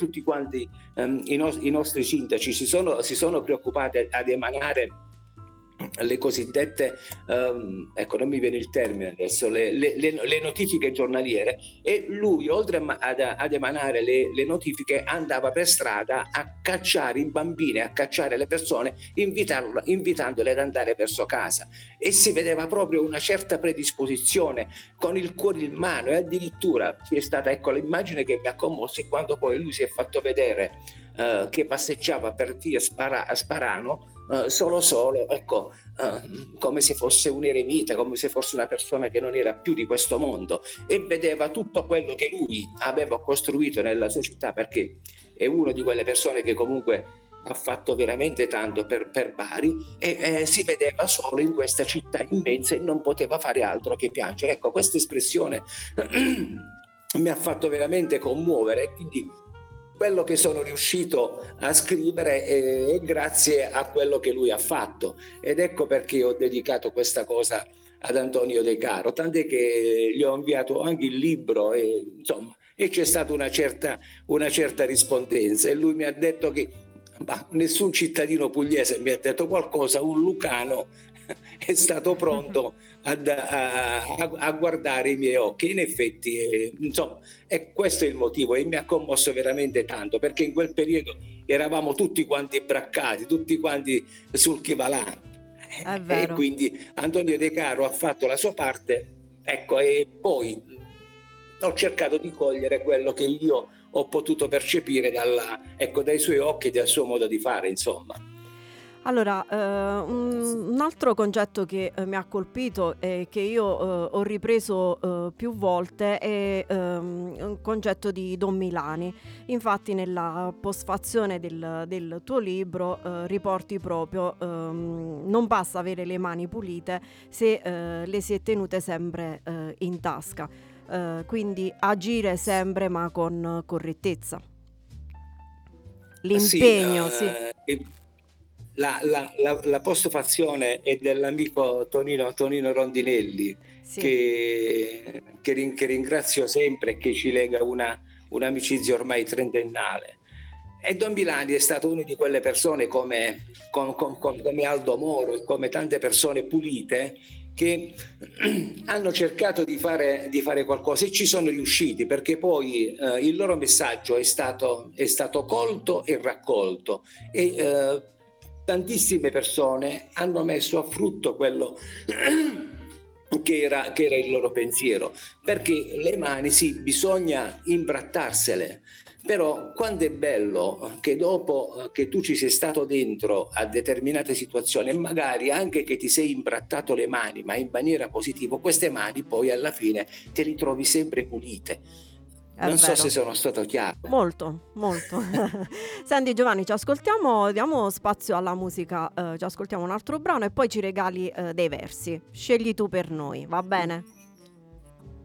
i nostri sindaci si sono preoccupati ad emanare le cosiddette, ecco non mi viene il termine adesso, le notifiche giornaliere, e lui oltre ad emanare le notifiche andava per strada a cacciare i bambini, a cacciare le persone, invitandole ad andare verso casa, e si vedeva proprio una certa predisposizione con il cuore in mano. E addirittura è stata, ecco, l'immagine che mi ha commosso è quando poi lui si è fatto vedere che passeggiava per via Sparano solo, ecco, come se fosse un eremita, come se fosse una persona che non era più di questo mondo, e vedeva tutto quello che lui aveva costruito nella società, perché è una di quelle persone che comunque ha fatto veramente tanto per Bari, e si vedeva solo in questa città immensa e non poteva fare altro che piangere. Ecco, questa espressione mi ha fatto veramente commuovere, quindi quello che sono riuscito a scrivere è grazie a quello che lui ha fatto, ed ecco perché ho dedicato questa cosa ad Antonio De Caro, tant'è che gli ho inviato anche il libro, e insomma, e c'è stata una certa rispondenza, e lui mi ha detto che nessun cittadino pugliese mi ha detto qualcosa, un lucano è stato pronto a guardare i miei occhi. In effetti, insomma, questo è il motivo, e mi ha commosso veramente tanto, perché in quel periodo eravamo tutti quanti braccati, tutti quanti sul chi va là, e quindi Antonio De Caro ha fatto la sua parte, ecco, e poi ho cercato di cogliere quello che io ho potuto percepire dai suoi occhi e dal suo modo di fare, insomma. Allora, un altro concetto che mi ha colpito e che io ho ripreso più volte è un concetto di Don Milani. Infatti nella postfazione del tuo libro riporti proprio non basta avere le mani pulite se le si è tenute sempre in tasca, quindi agire sempre ma con correttezza. L'impegno, sì. La postfazione è dell'amico Tonino Rondinelli, sì, che ringrazio sempre e che ci lega un'amicizia ormai trentennale. E Don Milani è stato una di quelle persone come Aldo Moro e come tante persone pulite che hanno cercato di fare qualcosa, e ci sono riusciti, perché poi il loro messaggio è stato colto e raccolto, e tantissime persone hanno messo a frutto quello che era il loro pensiero, perché le mani, sì, bisogna imbrattarsele, però quanto è bello che dopo che tu ci sei stato dentro a determinate situazioni, e magari anche che ti sei imbrattato le mani, ma in maniera positiva, queste mani poi alla fine te li trovi sempre pulite. Non so se sono stato chiaro. Molto. Senti Giovanni, ci ascoltiamo, diamo spazio alla musica, ci ascoltiamo un altro brano e poi ci regali dei versi. Scegli tu per noi, va bene?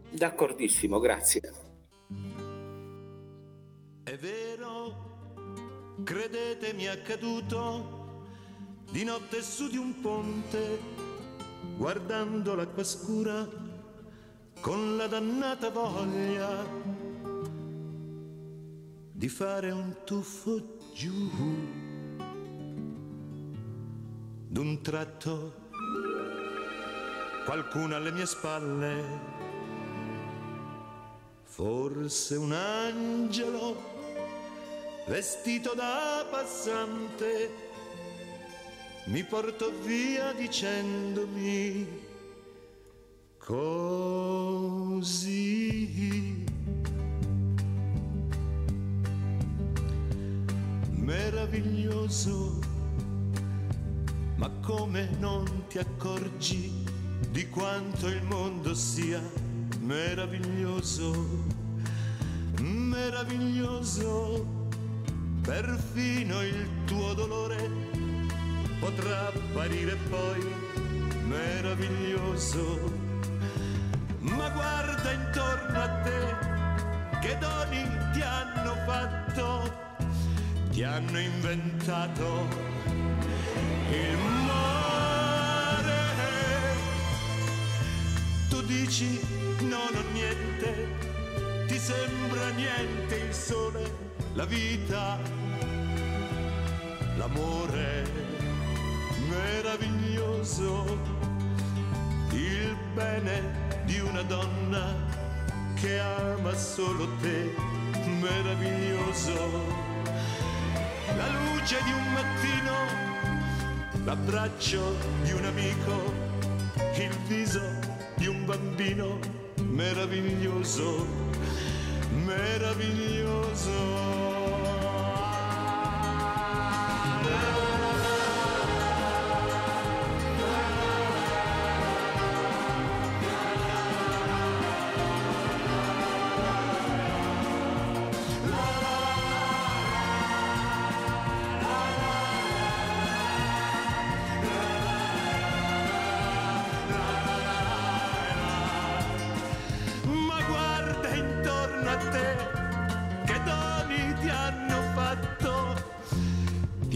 D'accordissimo, grazie. È vero, credetemi, è accaduto di notte su di un ponte, guardando l'acqua scura con la dannata voglia di fare un tuffo giù. D'un tratto qualcuno alle mie spalle, forse un angelo vestito da passante, mi portò via dicendomi così. Meraviglioso, ma come non ti accorgi di quanto il mondo sia meraviglioso, meraviglioso, perfino il tuo dolore potrà apparire poi meraviglioso. Ma guarda intorno a te, che doni ti hanno fatto, ti hanno inventato il mare. Tu dici non ho niente, ti sembra niente il sole, la vita, l'amore. meraviglioso, il bene di una donna che ama solo te, meraviglioso. La luce di un mattino, l'abbraccio di un amico, il viso di un bambino, meraviglioso, meraviglioso.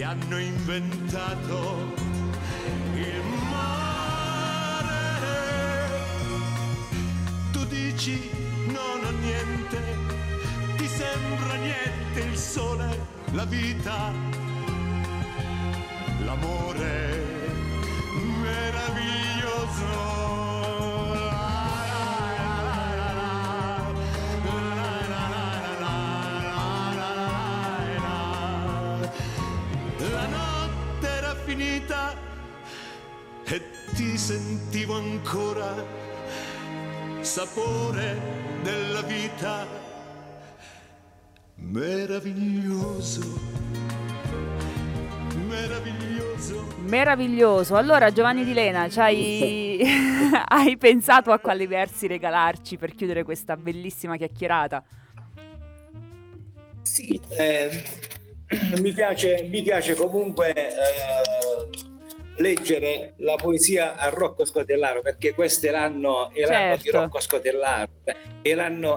Hanno inventato il mare. Tu dici non ho niente, ti sembra niente il sole, la vita, l'amore meraviglioso. E ti sentivo ancora sapore della vita, meraviglioso. Meraviglioso. Meraviglioso. Allora Giovanni Di Lena, hai pensato a quali versi regalarci per chiudere questa bellissima chiacchierata? Sì, mi piace comunque leggere la poesia a Rocco Scotellaro, perché questo è l'anno di Rocco Scotellaro, è l'anno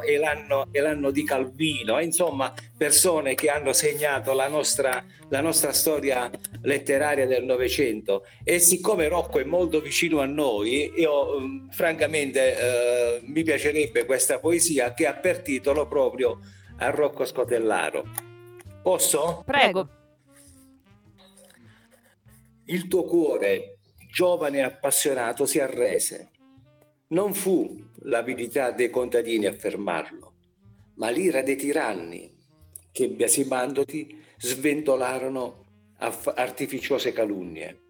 di Calvino, insomma persone che hanno segnato la nostra storia letteraria del Novecento. E siccome Rocco è molto vicino a noi, io francamente mi piacerebbe questa poesia che ha per titolo proprio a Rocco Scotellaro. Posso? Prego. Il tuo cuore, giovane e appassionato, si arrese. Non fu l'avidità dei contadini a fermarlo, ma l'ira dei tiranni che, biasimandoti, sventolarono artificiose calunnie.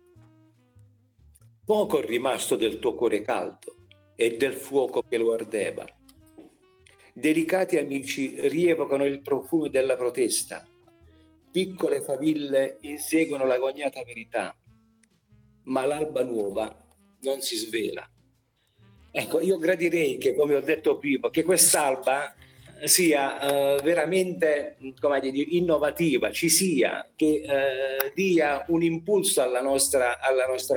Poco è rimasto del tuo cuore caldo e del fuoco che lo ardeva. Delicati amici rievocano il profumo della protesta. Piccole faville inseguono l'agognata verità. Ma l'alba nuova non si svela. Ecco, io gradirei che, come ho detto prima, che quest'alba sia veramente, come dire, innovativa, ci sia, che dia un impulso alla nostra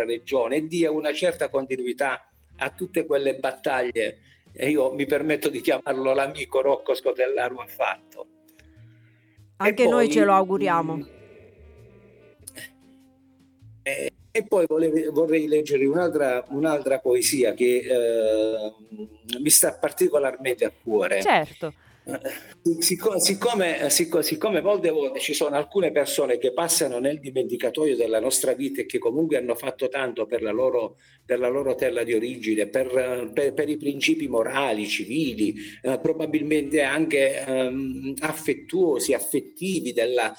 regione e dia una certa continuità a tutte quelle battaglie. E io mi permetto di chiamarlo l'amico Rocco Scotellaro ha fatto. Anche poi, noi ce lo auguriamo. E poi vorrei leggere un'altra poesia che mi sta particolarmente a cuore. Certo. Siccome molte volte ci sono alcune persone che passano nel dimenticatoio della nostra vita e che comunque hanno fatto tanto per la loro terra di origine, per i principi morali, civili, probabilmente anche affettuosi, affettivi della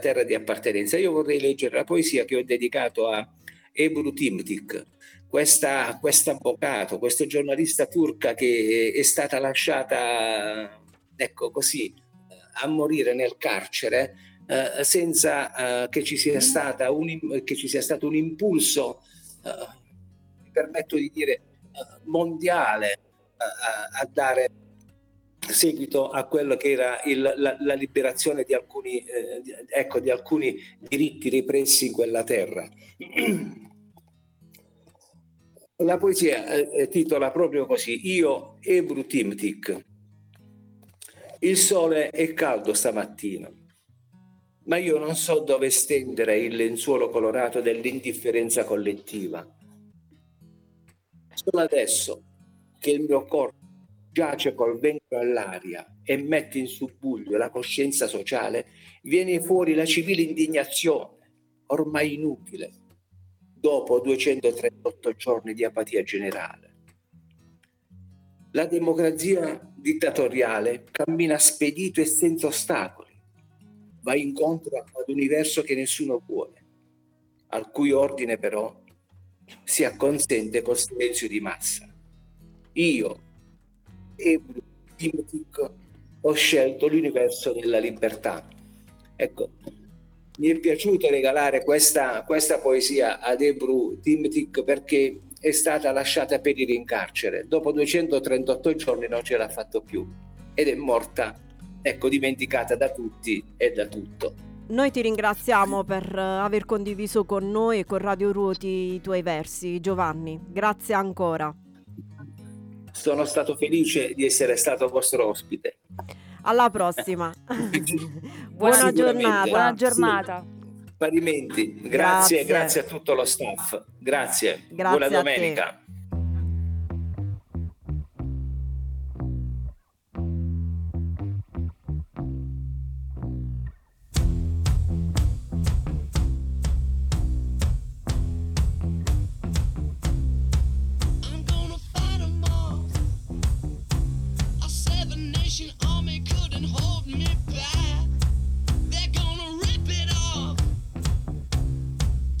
terra di appartenenza, io vorrei leggere la poesia che ho dedicato a Ebru Timtik, questa avvocato, questa giornalista turca che è stata lasciata, ecco così, a morire nel carcere senza che ci sia stato un impulso, mi permetto di dire, mondiale a dare seguito a quello che era la liberazione di alcuni diritti repressi in quella terra. La poesia titola proprio così: Io, Ebru Timtik. Il sole è caldo stamattina, ma io non so dove stendere il lenzuolo colorato dell'indifferenza collettiva. Solo adesso che il mio corpo giace col ventre all'aria e mette in subbuglio la coscienza sociale, viene fuori la civile indignazione, ormai inutile, dopo 238 giorni di apatia generale. La democrazia dittatoriale cammina spedito e senza ostacoli, va incontro ad un universo che nessuno vuole, al cui ordine però si acconsente col silenzio di massa. Io, Ebru Timtik, ho scelto l'universo della libertà. Ecco, mi è piaciuto regalare questa poesia ad Ebru Timtik perché è stata lasciata perire in carcere. Dopo 238 giorni non ce l'ha fatto più ed è morta, ecco, dimenticata da tutti e da tutto. Noi ti ringraziamo per aver condiviso con noi e con Radio Ruti i tuoi versi, Giovanni. Grazie ancora. Sono stato felice di essere stato vostro ospite. Alla prossima. Buona giornata. Buona giornata. Sì. Parimenti. Grazie a tutto lo staff. Grazie. Buona domenica. A te.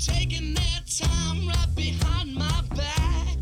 Taking their time right behind my back.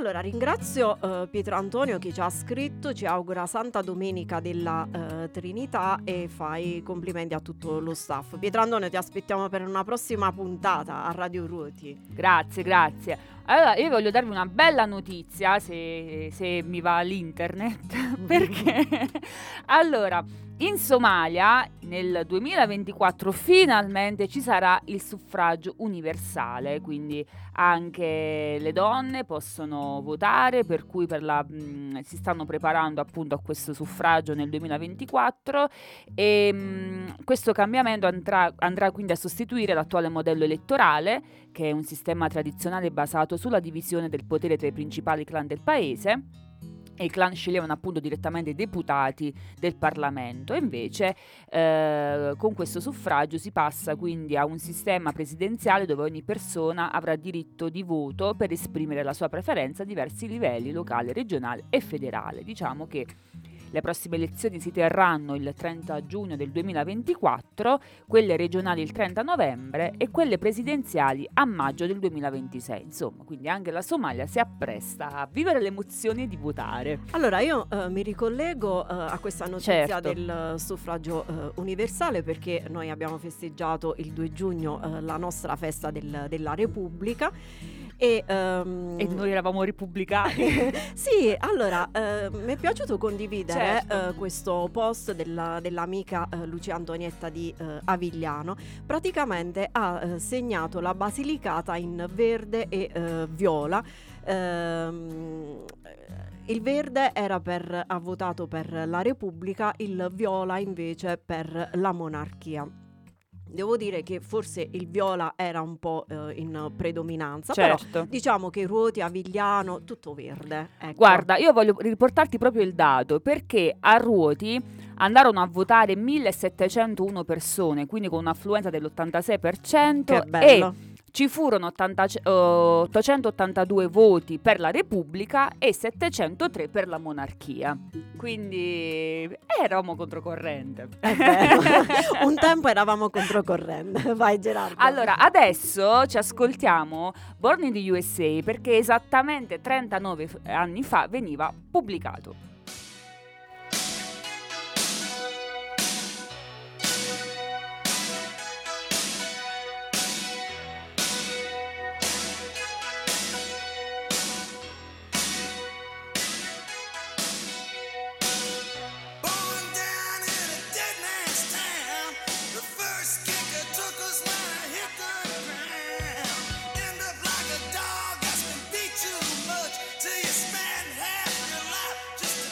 Allora, ringrazio Pietro Antonio che ci ha scritto, ci augura Santa Domenica della Trinità e fa i complimenti a tutto lo staff. Pietro Antonio, ti aspettiamo per una prossima puntata a Radio Ruti. Grazie, grazie. Allora, io voglio darvi una bella notizia, se mi va l'internet, perché... Allora, in Somalia nel 2024 finalmente ci sarà il suffragio universale, quindi anche le donne possono votare, per cui si stanno preparando appunto a questo suffragio nel 2024 e questo cambiamento andrà quindi a sostituire l'attuale modello elettorale, che è un sistema tradizionale basato sulla divisione del potere tra i principali clan del paese. E i clan sceglievano appunto direttamente i deputati del Parlamento. Invece con questo suffragio si passa quindi a un sistema presidenziale dove ogni persona avrà diritto di voto per esprimere la sua preferenza a diversi livelli, locale, regionale e federale. Diciamo che le prossime elezioni si terranno il 30 giugno del 2024, quelle regionali il 30 novembre e quelle presidenziali a maggio del 2026. Insomma, quindi anche la Somalia si appresta a vivere le emozioni di votare. Allora, io mi ricollego a questa notizia del suffragio universale, perché noi abbiamo festeggiato il 2 giugno la nostra festa della Repubblica. E noi eravamo repubblicani. Sì, allora mi è piaciuto condividere questo post dell'amica Lucia Antonietta di Avigliano. Praticamente ha segnato la Basilicata in verde e viola. Il verde ha votato per la Repubblica, il viola invece per la monarchia. Devo dire che forse il viola era un po' in predominanza, però diciamo che Ruoti, Avigliano, tutto verde. Ecco. Guarda, io voglio riportarti proprio il dato, perché a Ruoti andarono a votare 1701 persone, quindi con un'affluenza dell'86%. Che bello. E ci furono 882 voti per la Repubblica e 703 per la monarchia. Quindi eravamo controcorrente. Un tempo eravamo controcorrente. Vai Gerardo. Allora, adesso ci ascoltiamo Born in the USA, perché esattamente 39 anni fa veniva pubblicato. Just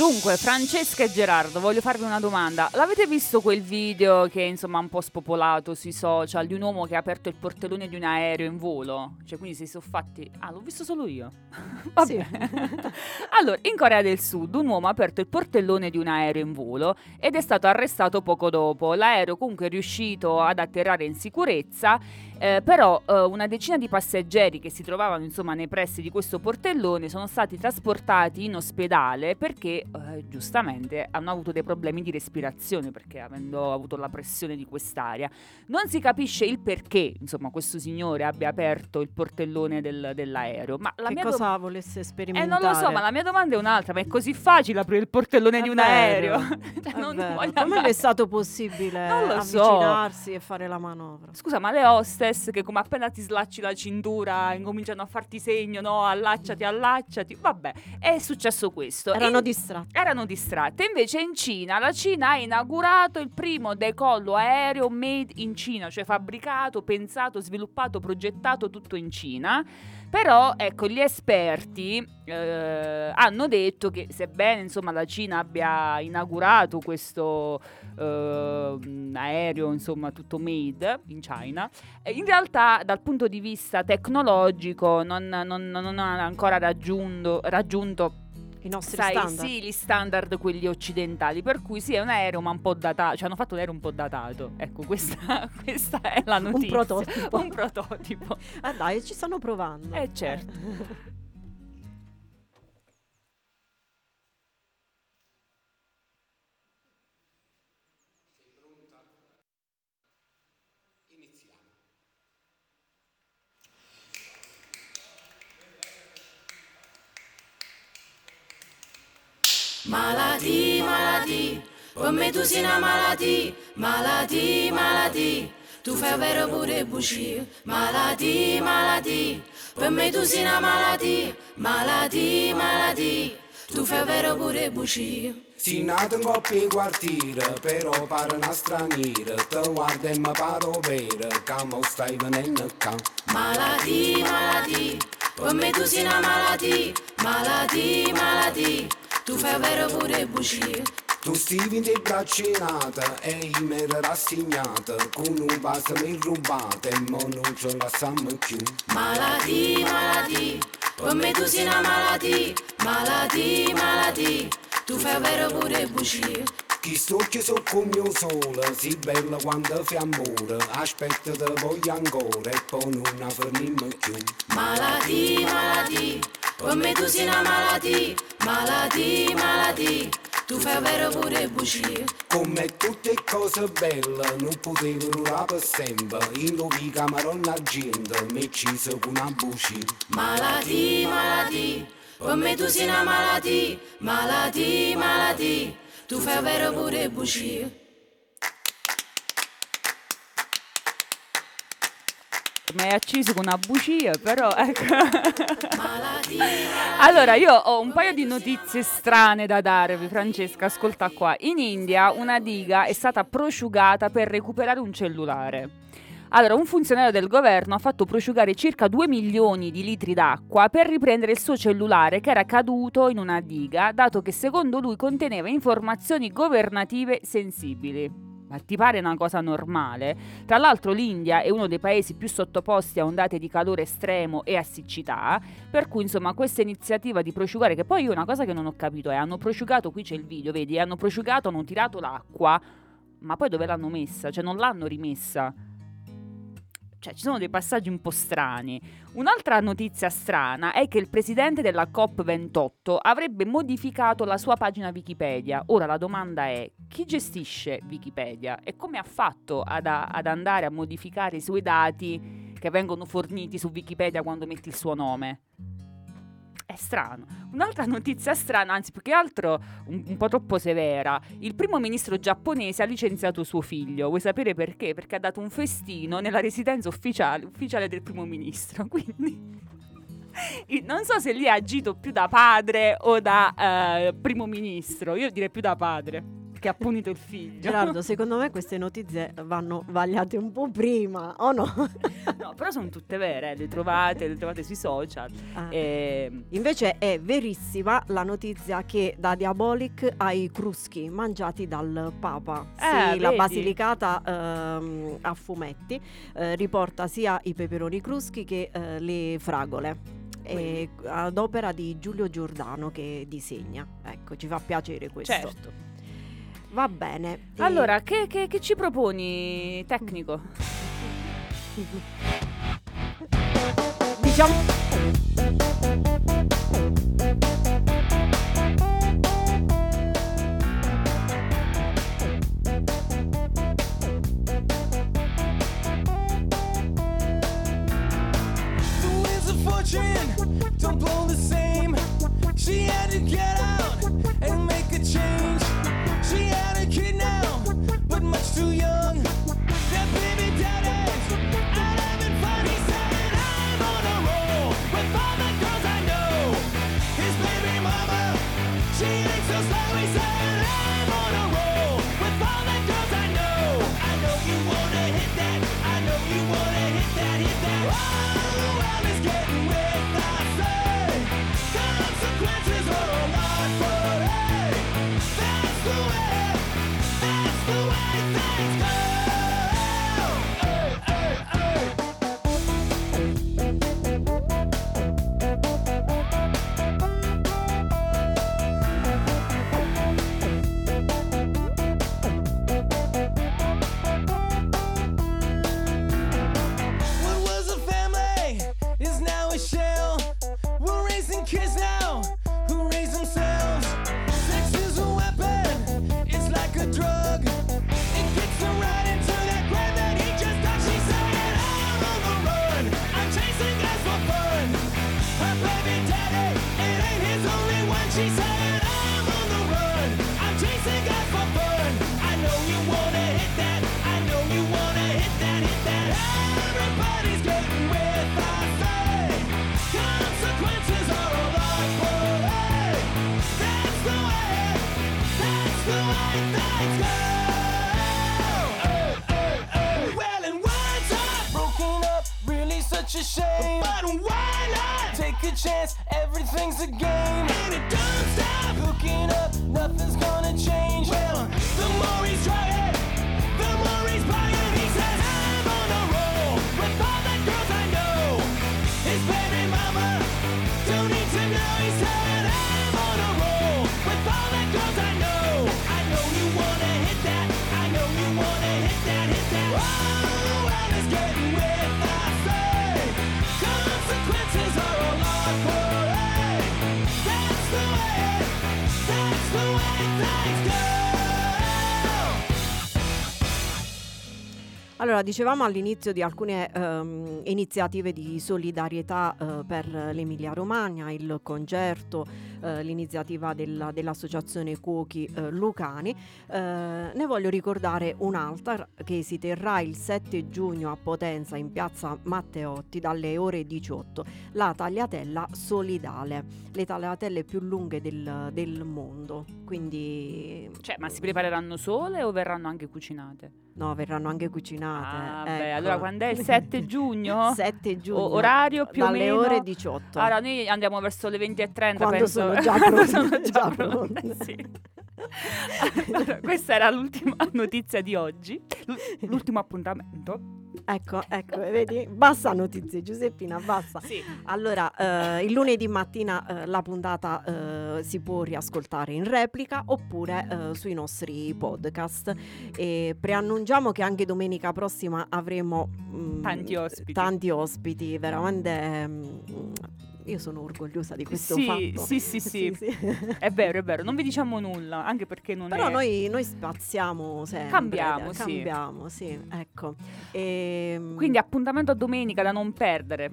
Dunque, Francesca e Gerardo, voglio farvi una domanda. L'avete visto quel video che è insomma un po' spopolato sui social di un uomo che ha aperto il portellone di un aereo in volo? Cioè, quindi si sono fatti... Ah, l'ho visto solo io. Vabbè. Sì. Allora, in Corea del Sud un uomo ha aperto il portellone di un aereo in volo ed è stato arrestato poco dopo. L'aereo comunque è riuscito ad atterrare in sicurezza, però una decina di passeggeri che si trovavano insomma nei pressi di questo portellone sono stati trasportati in ospedale perché giustamente hanno avuto dei problemi di respirazione, perché avendo avuto la pressione di quest'aria. Non si capisce il perché insomma questo signore abbia aperto il portellone dell'aereo, ma la mia cosa volesse sperimentare? Non lo so, ma la mia domanda è un'altra: ma è così facile aprire il portellone di un aereo? Cioè, come è stato possibile avvicinarsi e fare la manovra? Scusa, ma le hostess che come appena ti slacci la cintura incominciano a farti segno, no, allacciati, vabbè, è successo questo. Erano distratte. Invece in Cina, la Cina ha inaugurato il primo decollo aereo made in Cina, cioè fabbricato, pensato, sviluppato, progettato tutto in Cina. Però ecco, gli esperti hanno detto che sebbene insomma la Cina abbia inaugurato questo aereo insomma tutto made in China, in realtà dal punto di vista tecnologico non ha ancora raggiunto i nostri standard. Sì, gli standard quelli occidentali, per cui sì, è un aereo ma un po' datato, cioè hanno fatto un aereo un po' datato. Ecco, questa è la notizia. Un prototipo. Ah dai, ci stanno provando. Certo. Malati, come tu sei una malati, tu fai vero pure buci. Malati, come tu sei una malati, tu fai vero pure buci. Si nato in coppia in quartiere, però pare una straniera, te guarda e mi paro vera, come stai venendo qua. Malati, come tu sei una malati. Tu fai vero pure bugie. Tu stivi in te braccinata e io mi ero rassegnata, con un vaso mi rubata e mo non ce la siamo più. Malati, come tu sei una malati, tu fai vero pure bugie. Chi stocchi so come io sola, si bella quando fai amore, aspetta te voglio ancora e poi non avvenimmo più. Malati, come tu sei una malati, tu fai vero pure bugie. Come tutte cose belle, non potevo durare per sempre, in lovi camaronna gente, mi ci sono una bugie. Malati, come tu sei una malati, tu fai vero pure bugie. Mi hai acceso con una bugia, però ecco. Allora, io ho un paio di notizie strane da darvi, Francesca, ascolta qua. In India una diga è stata prosciugata per recuperare un cellulare. Allora, un funzionario del governo ha fatto prosciugare circa 2 milioni di litri d'acqua per riprendere il suo cellulare che era caduto in una diga, dato che secondo lui conteneva informazioni governative sensibili. Ma ti pare una cosa normale? Tra l'altro l'India è uno dei paesi più sottoposti a ondate di calore estremo e a siccità, per cui insomma questa iniziativa di prosciugare, che poi io una cosa che non ho capito è, hanno prosciugato, qui c'è il video, vedi, hanno prosciugato, hanno tirato l'acqua, ma poi dove l'hanno messa? Cioè non l'hanno rimessa. Cioè ci sono dei passaggi un po' strani. Un'altra notizia strana è che il presidente della COP28 avrebbe modificato la sua pagina Wikipedia. Ora la domanda è: chi gestisce Wikipedia e come ha fatto ad andare a modificare i suoi dati che vengono forniti su Wikipedia quando metti il suo nome? È strano. Un'altra notizia strana, anzi più che altro un po' troppo severa. Il primo ministro giapponese ha licenziato suo figlio. Vuoi sapere perché? Perché ha dato un festino nella residenza ufficiale del primo ministro. Quindi non so se lì ha agito più da padre o da primo ministro. Io direi più da padre. che ha punito il figlio. Gerardo, secondo me queste notizie vanno vagliate un po' prima, o no? No, però sono tutte vere, le trovate sui social. Invece è verissima la notizia che da Diabolik ai cruschi mangiati dal Papa. Sì, la Basilicata a fumetti riporta sia i peperoni cruschi che le fragole. Ad opera di Giulio Giordano che disegna. Ecco, ci fa piacere questo. Certo. Va bene. Allora, che ci proponi, tecnico? Diciamo... Don't blow the same. She had to get out and make a change. She had a kid now, but much too young. That baby daddy's out having fun. He said, I'm on a roll with all the girls I know. His baby mama, she ain't so slow. He said, I'm on a roll with all the girls I know. I know you wanna hit that. I know you wanna hit that, hit that. Oh, the world is getting weird. Consequences are a lot, but hey, that's the way things go. Hey, hey, hey. What was a family is now a shell. We're raising kids now who raise themselves. Sex is a weapon, it's like a drug. It gets them right into that grave that he just got. She said, I'm on the run, I'm chasing guys for fun. Her baby daddy, it ain't his only one. She said, I'm on the run, I'm chasing guys for fun. I know you wanna hit that, I know you wanna hit that, hit that. Everybody's getting with us. Consequences are a lot, but hey, that's the way things go. Hey, hey, hey. Well, and why not? Broken up, really such a shame. But why not? Take a chance, everything's a game. And it don't stop. Hooking up, nothing's gonna change. Well, the more he's trying, the more he's buying. He says, I'm on a roll with all the girls I know. His baby mama don't need to know. He said, I'm on a roll with all the girls I know. I know you wanna hit that, I know you wanna hit that, hit that. Oh, the world is getting with us, say. Consequences are a lot, but hey, that's the way things go. Allora, dicevamo all'inizio di alcune iniziative di solidarietà per l'Emilia-Romagna, il concerto, l'iniziativa dell'associazione Cuochi Lucani. Ne voglio ricordare un'altra che si terrà il 7 giugno a Potenza in piazza Matteotti dalle ore 18, la tagliatella solidale, le tagliatelle più lunghe del mondo. Quindi, cioè, ma si prepareranno sole o verranno anche cucinate? No, verranno anche cucinate. Ah, ecco. Beh, allora quando è il 7 giugno? 7 giugno. Orario più o meno? Dalle ore 18. Allora noi andiamo verso le 20:30. Quando penso. Sono già pronte. Sono già pronte, sì. Allora, questa era l'ultima notizia di oggi, l'ultimo appuntamento. Ecco, vedi? Basta notizie, Giuseppina, basta. Sì. Allora, il lunedì mattina la puntata si può riascoltare in replica oppure sui nostri podcast. E preannunciamo che anche domenica prossima avremo tanti ospiti, veramente... Io sono orgogliosa di questo fatto. Sì. È vero. Non vi diciamo nulla, anche perché non però è... Però noi spaziamo sempre. Cambiamo, sì. Ecco. Quindi appuntamento a domenica da non perdere.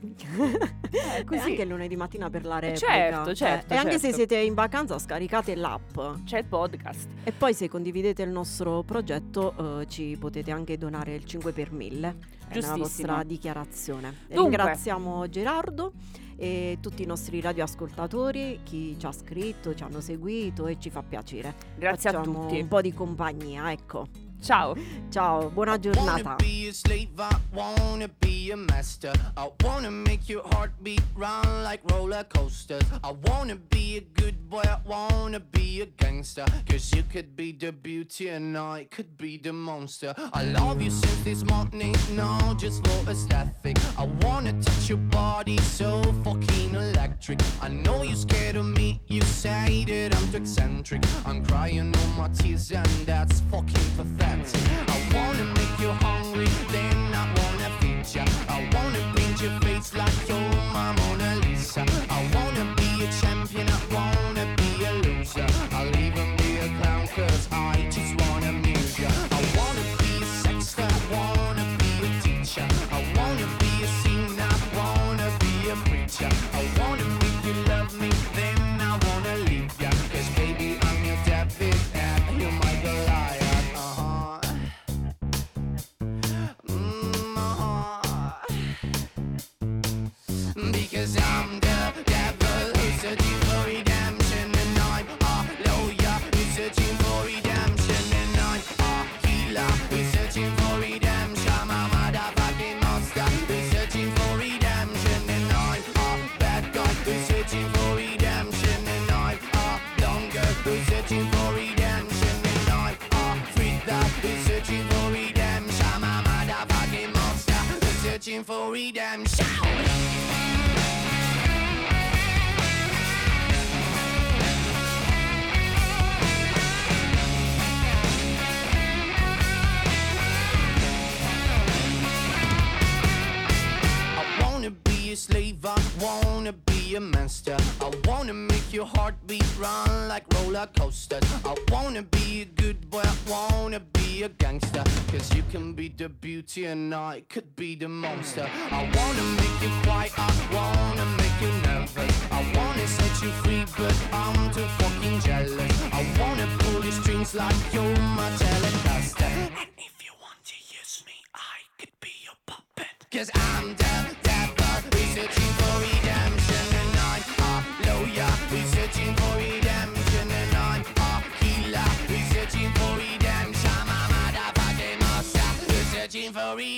Così. Anche lunedì mattina per la replica. Certo. E anche se siete in vacanza scaricate l'app. C'è il podcast. E poi se condividete il nostro progetto ci potete anche donare il 5 per 1000. È la vostra dichiarazione. Dunque. Ringraziamo Gerardo. e tutti i nostri radioascoltatori, chi ci ha scritto, ci hanno seguito e ci fa piacere. Grazie. Facciamo a tutti un po' di compagnia, ecco. Ciao. Ciao, buona giornata. I wanna make you hungry, then I wanna feed ya. I wanna paint your face like your Mona Lisa. I wanna be a champion, I wanna be a loser. I'll even be a clown, cause I just wanna amuse ya. I wanna be a sexter, I wanna be a teacher. I wanna be a singer, I wanna be a preacher. I wanna make you love me, then I wanna leave ya. Cause baby, I'm your David and you're my Goliath. Because I'm the devil who's searching for redemption, and I'm a lawyer who's searching for redemption, and I'm a healer who's searching for redemption. I'm a motherfucking monster who's searching for redemption, and I'm a bad guy who's searching for redemption, and I'm a dumb girl who's searching for redemption, and I'm a freak that who's searching for redemption. I'm a motherfucking monster who's searching for redemption. Slave, I wanna be a monster. I wanna make your heartbeat run like roller coasters. I wanna be a good boy, I wanna be a gangster. Cause you can be the beauty and I could be the monster. I wanna make you quiet, I wanna make you nervous. I wanna set you free, but I'm too fucking jealous. I wanna pull your strings like you're my telecaster. And if you want to use me, I could be your puppet. Cause I'm the devil who's searching for redemption, and I'm a lawyer who's searching for redemption, and I'm a healer who's searching for redemption. I'm a motherfucking monster who's searching for redemption.